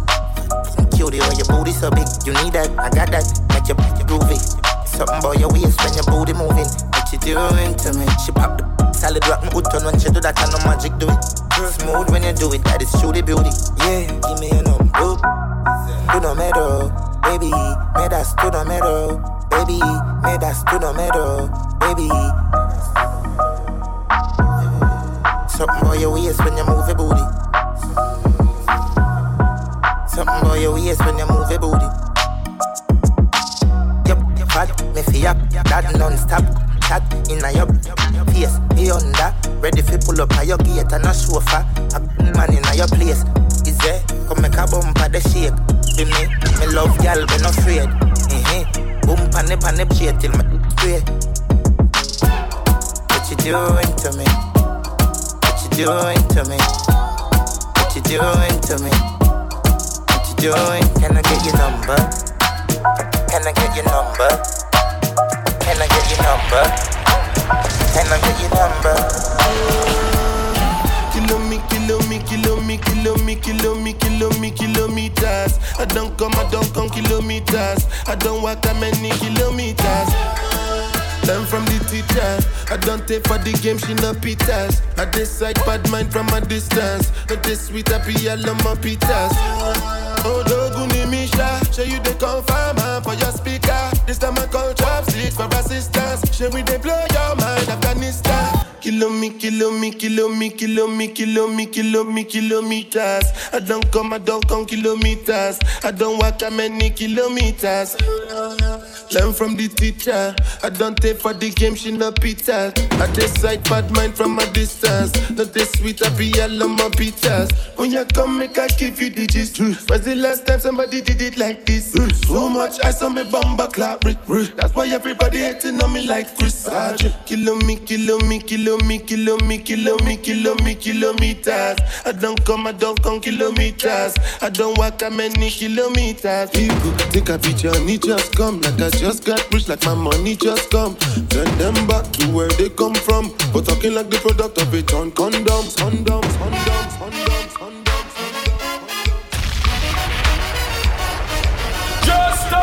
Cutie, oh, your booty so big, you need that. I got that, make your booty groovy. Something about your waist when your booty moving. What you doing to me? She pop the solid rock and good turn when she do that kind of magic do it. Smooth when you do it, that is truly beauty. Yeah, give me a number. To the meadow, baby, made us to the meadow. Baby, made us to the meadow. Baby. Something about your waist when you move your booty. Something about your waist when you move your booty. Yup, fat, me fee up, that non-stop. Chat in a yup, face, be under. Ready fi pull up at your gate and a sofa. A man in a your place. Is there, come make a bump at the shake. Be me, me love y'all when I'm afraid. Mm-hmm, boom, panip, panip, shake till my spray. What you doing to me? Doing to me? What you doing to me? What you doing? Can I get your number? Can I get your number? Can I get your number? Can I get your number? Kilometers, kilometers, kilometers, kilometers, kilometers. I don't come, I don't come kilometers. I don't walk that many kilometers. Learn from the teacher. I don't take for the game, she no pitas. I decide bad mind from a distance. But this sweet happy, I love my pitas. Oh, Doguni Misha. Show you the confirmer for your speaker. This time I call Trap Six for assistance. Show we they blow your mind, Afghanistan. Kilo me, kilo me, kilo me, kilo me, kilo me, kilo me, kilometers. I don't come, I don't come kilometers. I don't walk that many kilometers. Learn from the teacher. I don't take for the game, she no pitas. I decide bad mind from a distance. Not this sweet, I be all on my pitas. When you come, make I give you the gist. Was the last time somebody did it like this? So much I saw me bomba clap. That's why everybody hating on me like Chris. Kilo me, kilo me, kilo me, kilo me, kilo me, kilo me, kilometers. I don't come, I don't come kilometers. I don't walk that many kilometers. People take a picture and it just come like a. Just got rich like my money just come. Turn them back to where they come from. But talking like the product of it on condoms, condoms, condoms, condoms, condoms, condoms. Jester!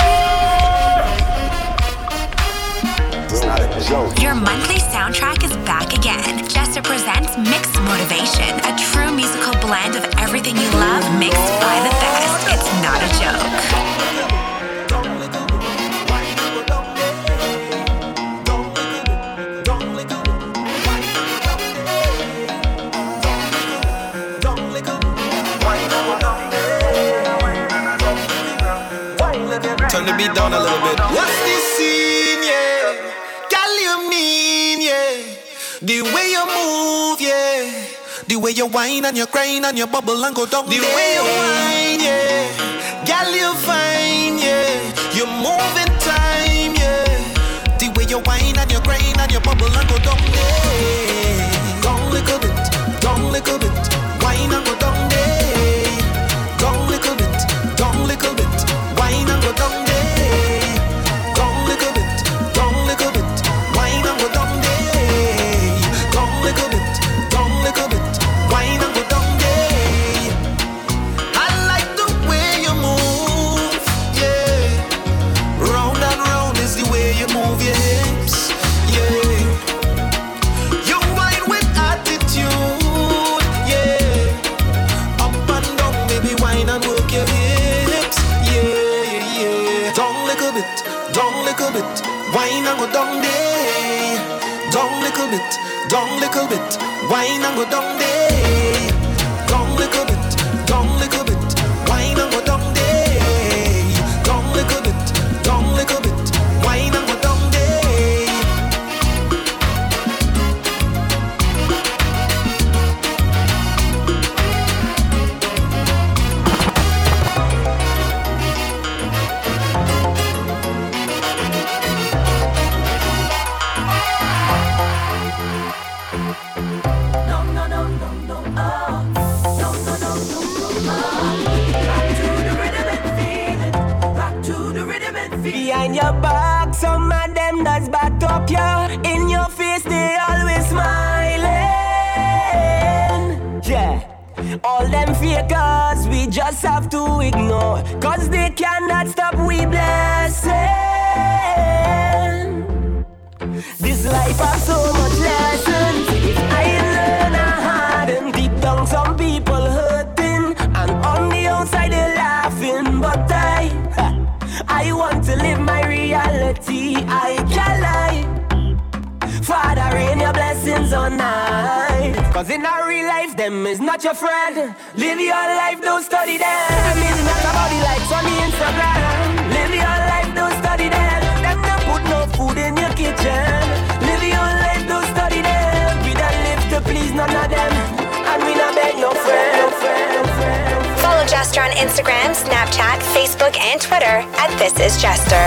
It's not a joke. Your monthly soundtrack is back again. Jester presents Mixed Motivation, a true musical blend of everything you love mixed by the best. It's not a joke. Turn the beat down a little bit. What's this scene, yeah? Girl, you mean, yeah? The way you move, yeah? The way you whine and you grind and you bubble and go down. The yeah. way you whine, yeah? Girl, you fine, yeah? You move in time, yeah? The way you whine and you grind and you bubble and go down. Yeah. Don't look a bit, don't look a bit. Whine and go down. Wine and go down there, down little bit, down little bit. Wine and go down there, down little bit, down little bit. Wine and go down there, down little bit, down little bit. Wine and go down your back, some of them that's back up you. Yeah. In your face, they always smiling. Yeah, all them fake haters, we just have to ignore, cause they cannot stop we blessing. This life has so much lessons. If I learn I harden, deep down some people hurting, and on the outside they laughing. But I, I want to live my reality, I can't lie. Father, rain your blessings on us. Cause in our real life, them is not your friend. Live your life, don't study them. It's not about the likes on the Instagram. Live your life, don't study them. Them don't put no food in your kitchen. Live your life, don't study them. We don't live to please none of them, and we not beg no friend, friend, friend. Follow Jester on Instagram, Snapchat, Facebook, and Twitter at This Is Jester.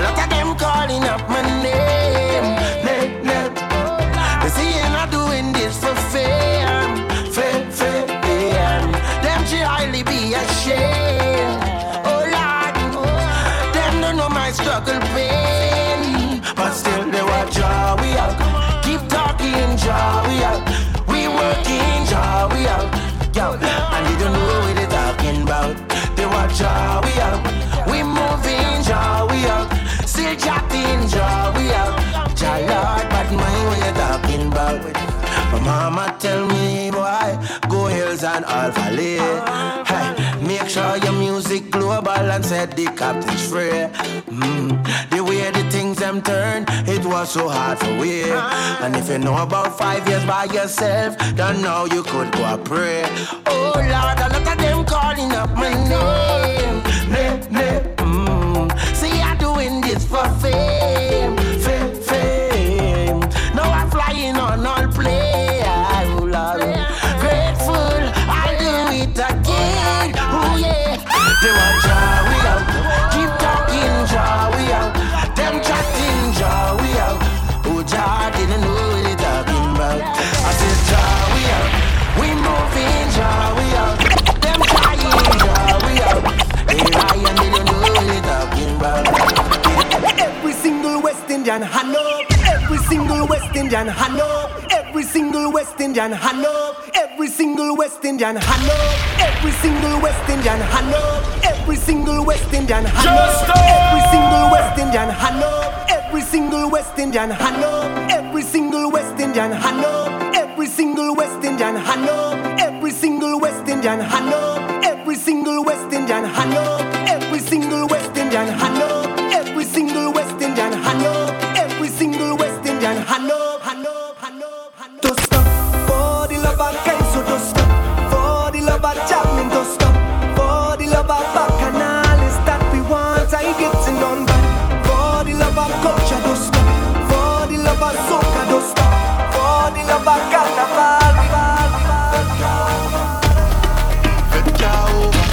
Look at them calling up my name, name, name. They see you're not doing this for fame, fame, fame, fame. Them should highly be ashamed, oh Lord. Them don't know my struggle pain, but still they want joy we out. Keep talking joy we out. We working joy we out, yo. And they don't know what they're talking about. They want joy we out. We moving joy we out. Still chatting, jaw we out, jaw Lord, but mine what you talking about. My mama tell me, boy, go hills and all valley. Hey, make sure your music global and set the captains free. Mm, the way the things them turn, it was so hard for we. And if you know about five years by yourself, then now you could go and pray. Oh Lord, I look at them calling up my name, name, name. Mm. See, I doing this for fame, fame, fame. Now I'm flying on all play. I'm grateful, I'll do it again. Oh yeah. They want jaw we out. Keep talking jaw we out. Them chatting jaw we out. Oh jaw didn't know what they talking about. I said jaw we out. We moving jaw we out. Them trying jaw we out. They lying, they don't know what they talking about. Indian Hanno, every single West Indian Hanno, every single West Indian Hanno, every single West Indian Hanno, every single West Indian Hanno, every single West Indian Hanno, every single West Indian Hanno, every single West Indian Hanno, every single West Indian Hanno, every single West Indian Hanno, every single West Indian Hanno, every single West Indian Hanno, every single West Indian Hanno, every single West Indian Hanno. Faites-la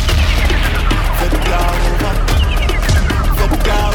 over, faites-la over, faites-la over.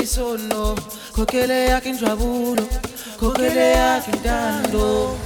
kisono kokele yakinjabulo kokele yakindando.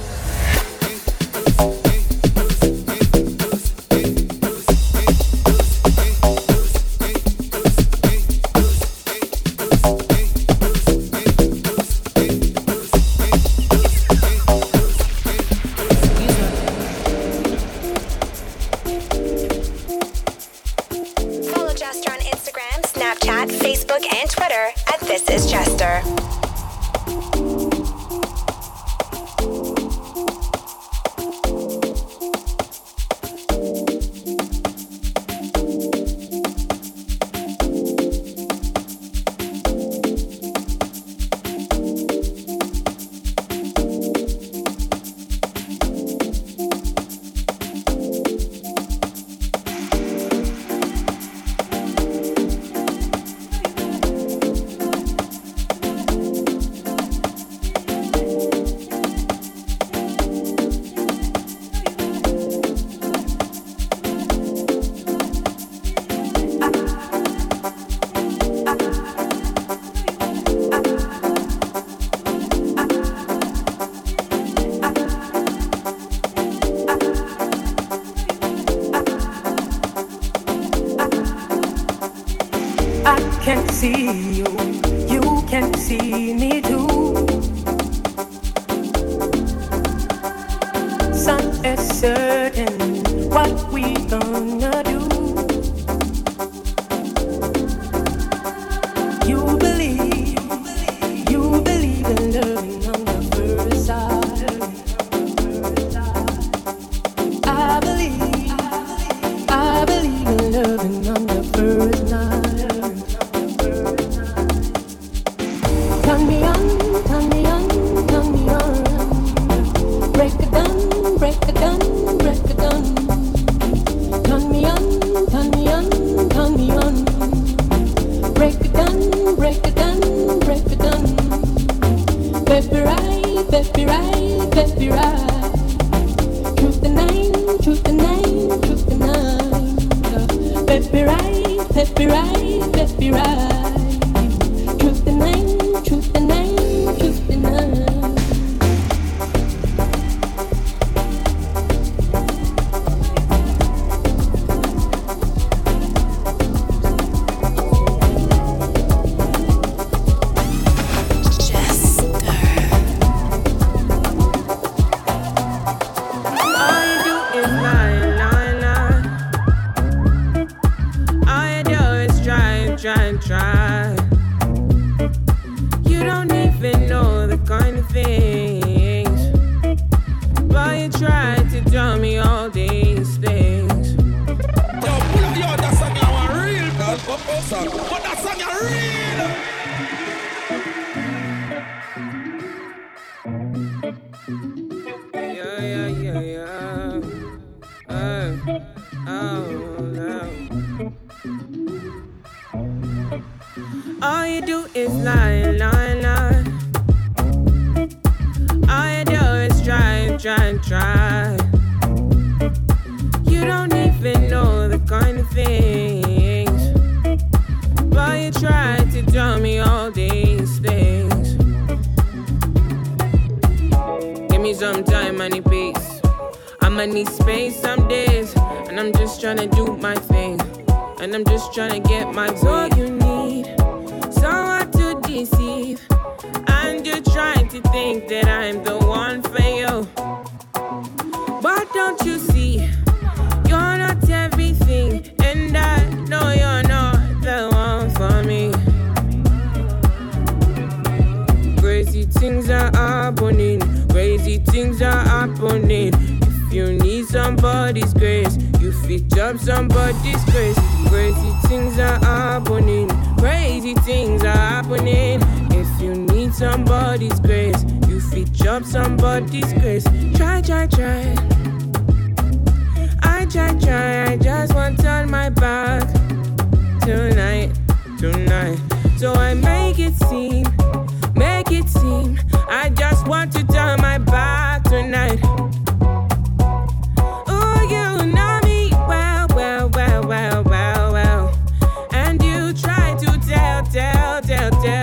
Tell, tell, tell.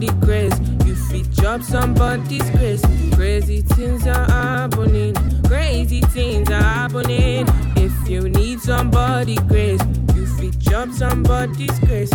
somebody grace. You fit drop somebody's grace. Crazy things are happening. Crazy things are happening. If you need somebody grace, you fit drop somebody's grace.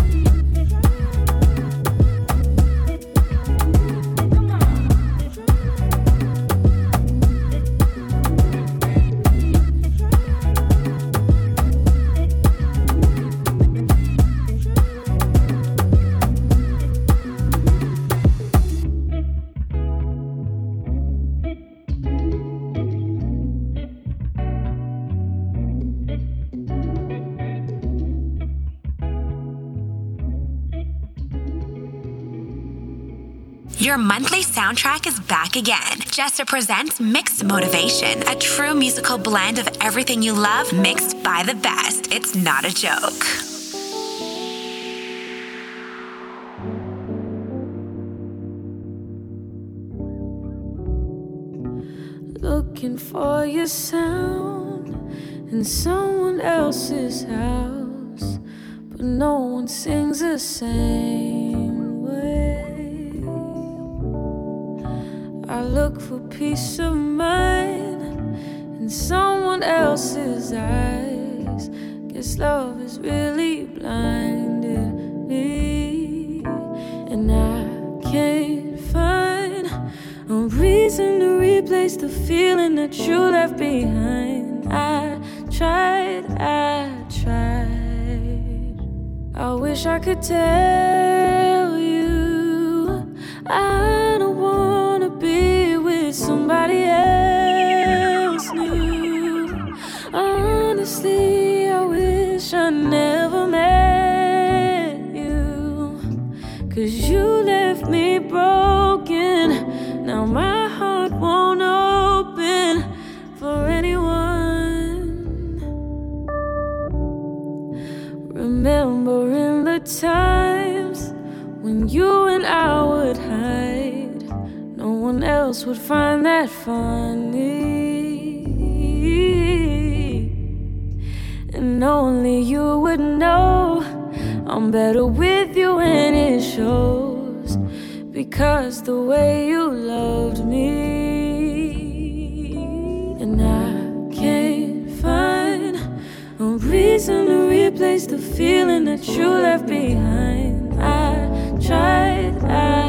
Your monthly soundtrack is back again. Jester presents Mixed Motivation, a true musical blend of everything you love mixed by the best. It's not a joke. Looking for your sound in someone else's house, but no one sings the same way. I look for peace of mind in someone else's eyes. Guess love has really blinded me, and I can't find a reason to replace the feeling that you left behind. I tried, I tried. I wish I could tell you I don't want be with somebody else new. Honestly, I wish I never met you, cause you left me broken. Now my heart won't open for anyone. Remembering the times when you and I would hide, no one else would find that funny, and only you would know I'm better with you, and it shows, because the way you loved me. And I can't find a reason to replace the feeling that you left behind. I tried, I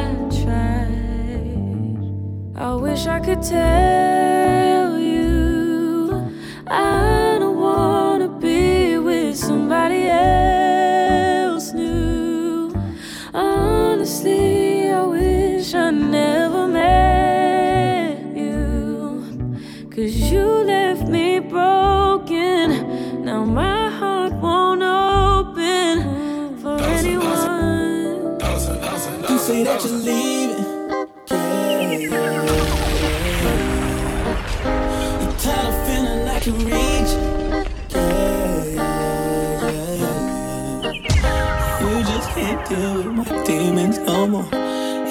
I wish I could tell you I don't wanna be with somebody else new. Honestly, I wish I never met you, cause you left me broken. Now my heart won't open for anyone. You say that you're leaving, to reach, yeah, yeah, yeah, yeah. You just can't deal with my demons no more.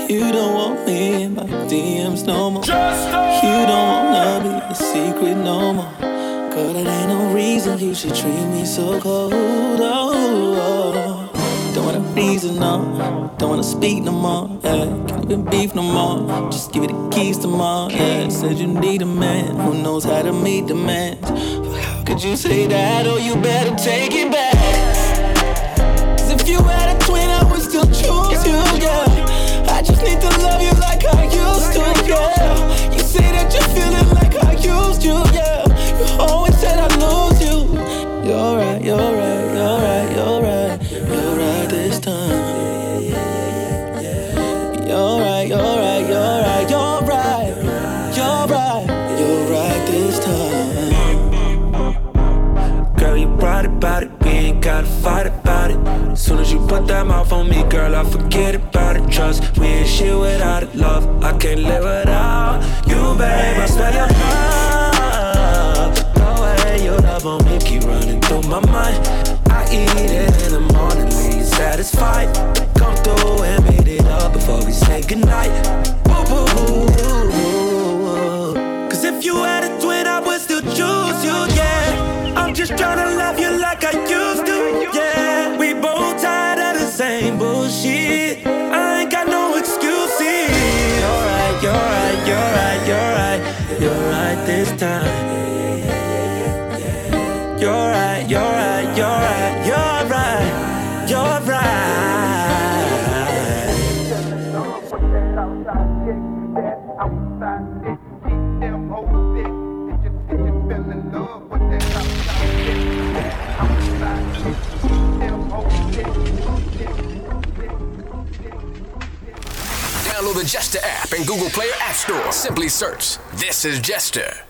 You don't want me in my D Ms no more. Jester! You don't wanna be a secret no more. Girl, it ain't no reason you should treat me so cold. Oh, oh. Don't wanna please it no, don't wanna speak no more. Yeah. Been beef no more, just give you the keys to my yeah. Said you need a man who knows how to meet the man. How could you say that? Oh, you better take it back. Cause if you had a twin, I would still choose you, yeah. I just need to love you like I used to, yeah. You say that you're feeling like I used you, yeah. You always said I'd lose you. You're right, you're right, you're right, you're right. You're right this time. You're right, you're right, you're right, you're right, you're right, you're right this time. Girl, you brought about it, we ain't gotta fight about it. As soon as you put that mouth on me, girl, I forget about it. Trust, we ain't shit without it, love, I can't live without you, babe. I smell your love, the way your love on me keep running through my mind. I eat it in the morning, leave satisfied. Come through and beat it up before we say goodnight. Woo, woo, woo, woo, woo. Cause if you had a twin, I would still choose you, yeah. I'm just tryna love you like I used to, yeah. We both tired of the same bullshit. I ain't got no excuse. You're right, you're right, you're right, you're right, you're right. Download the Jester app and Google Play or App Store. Simply search "This is Jester."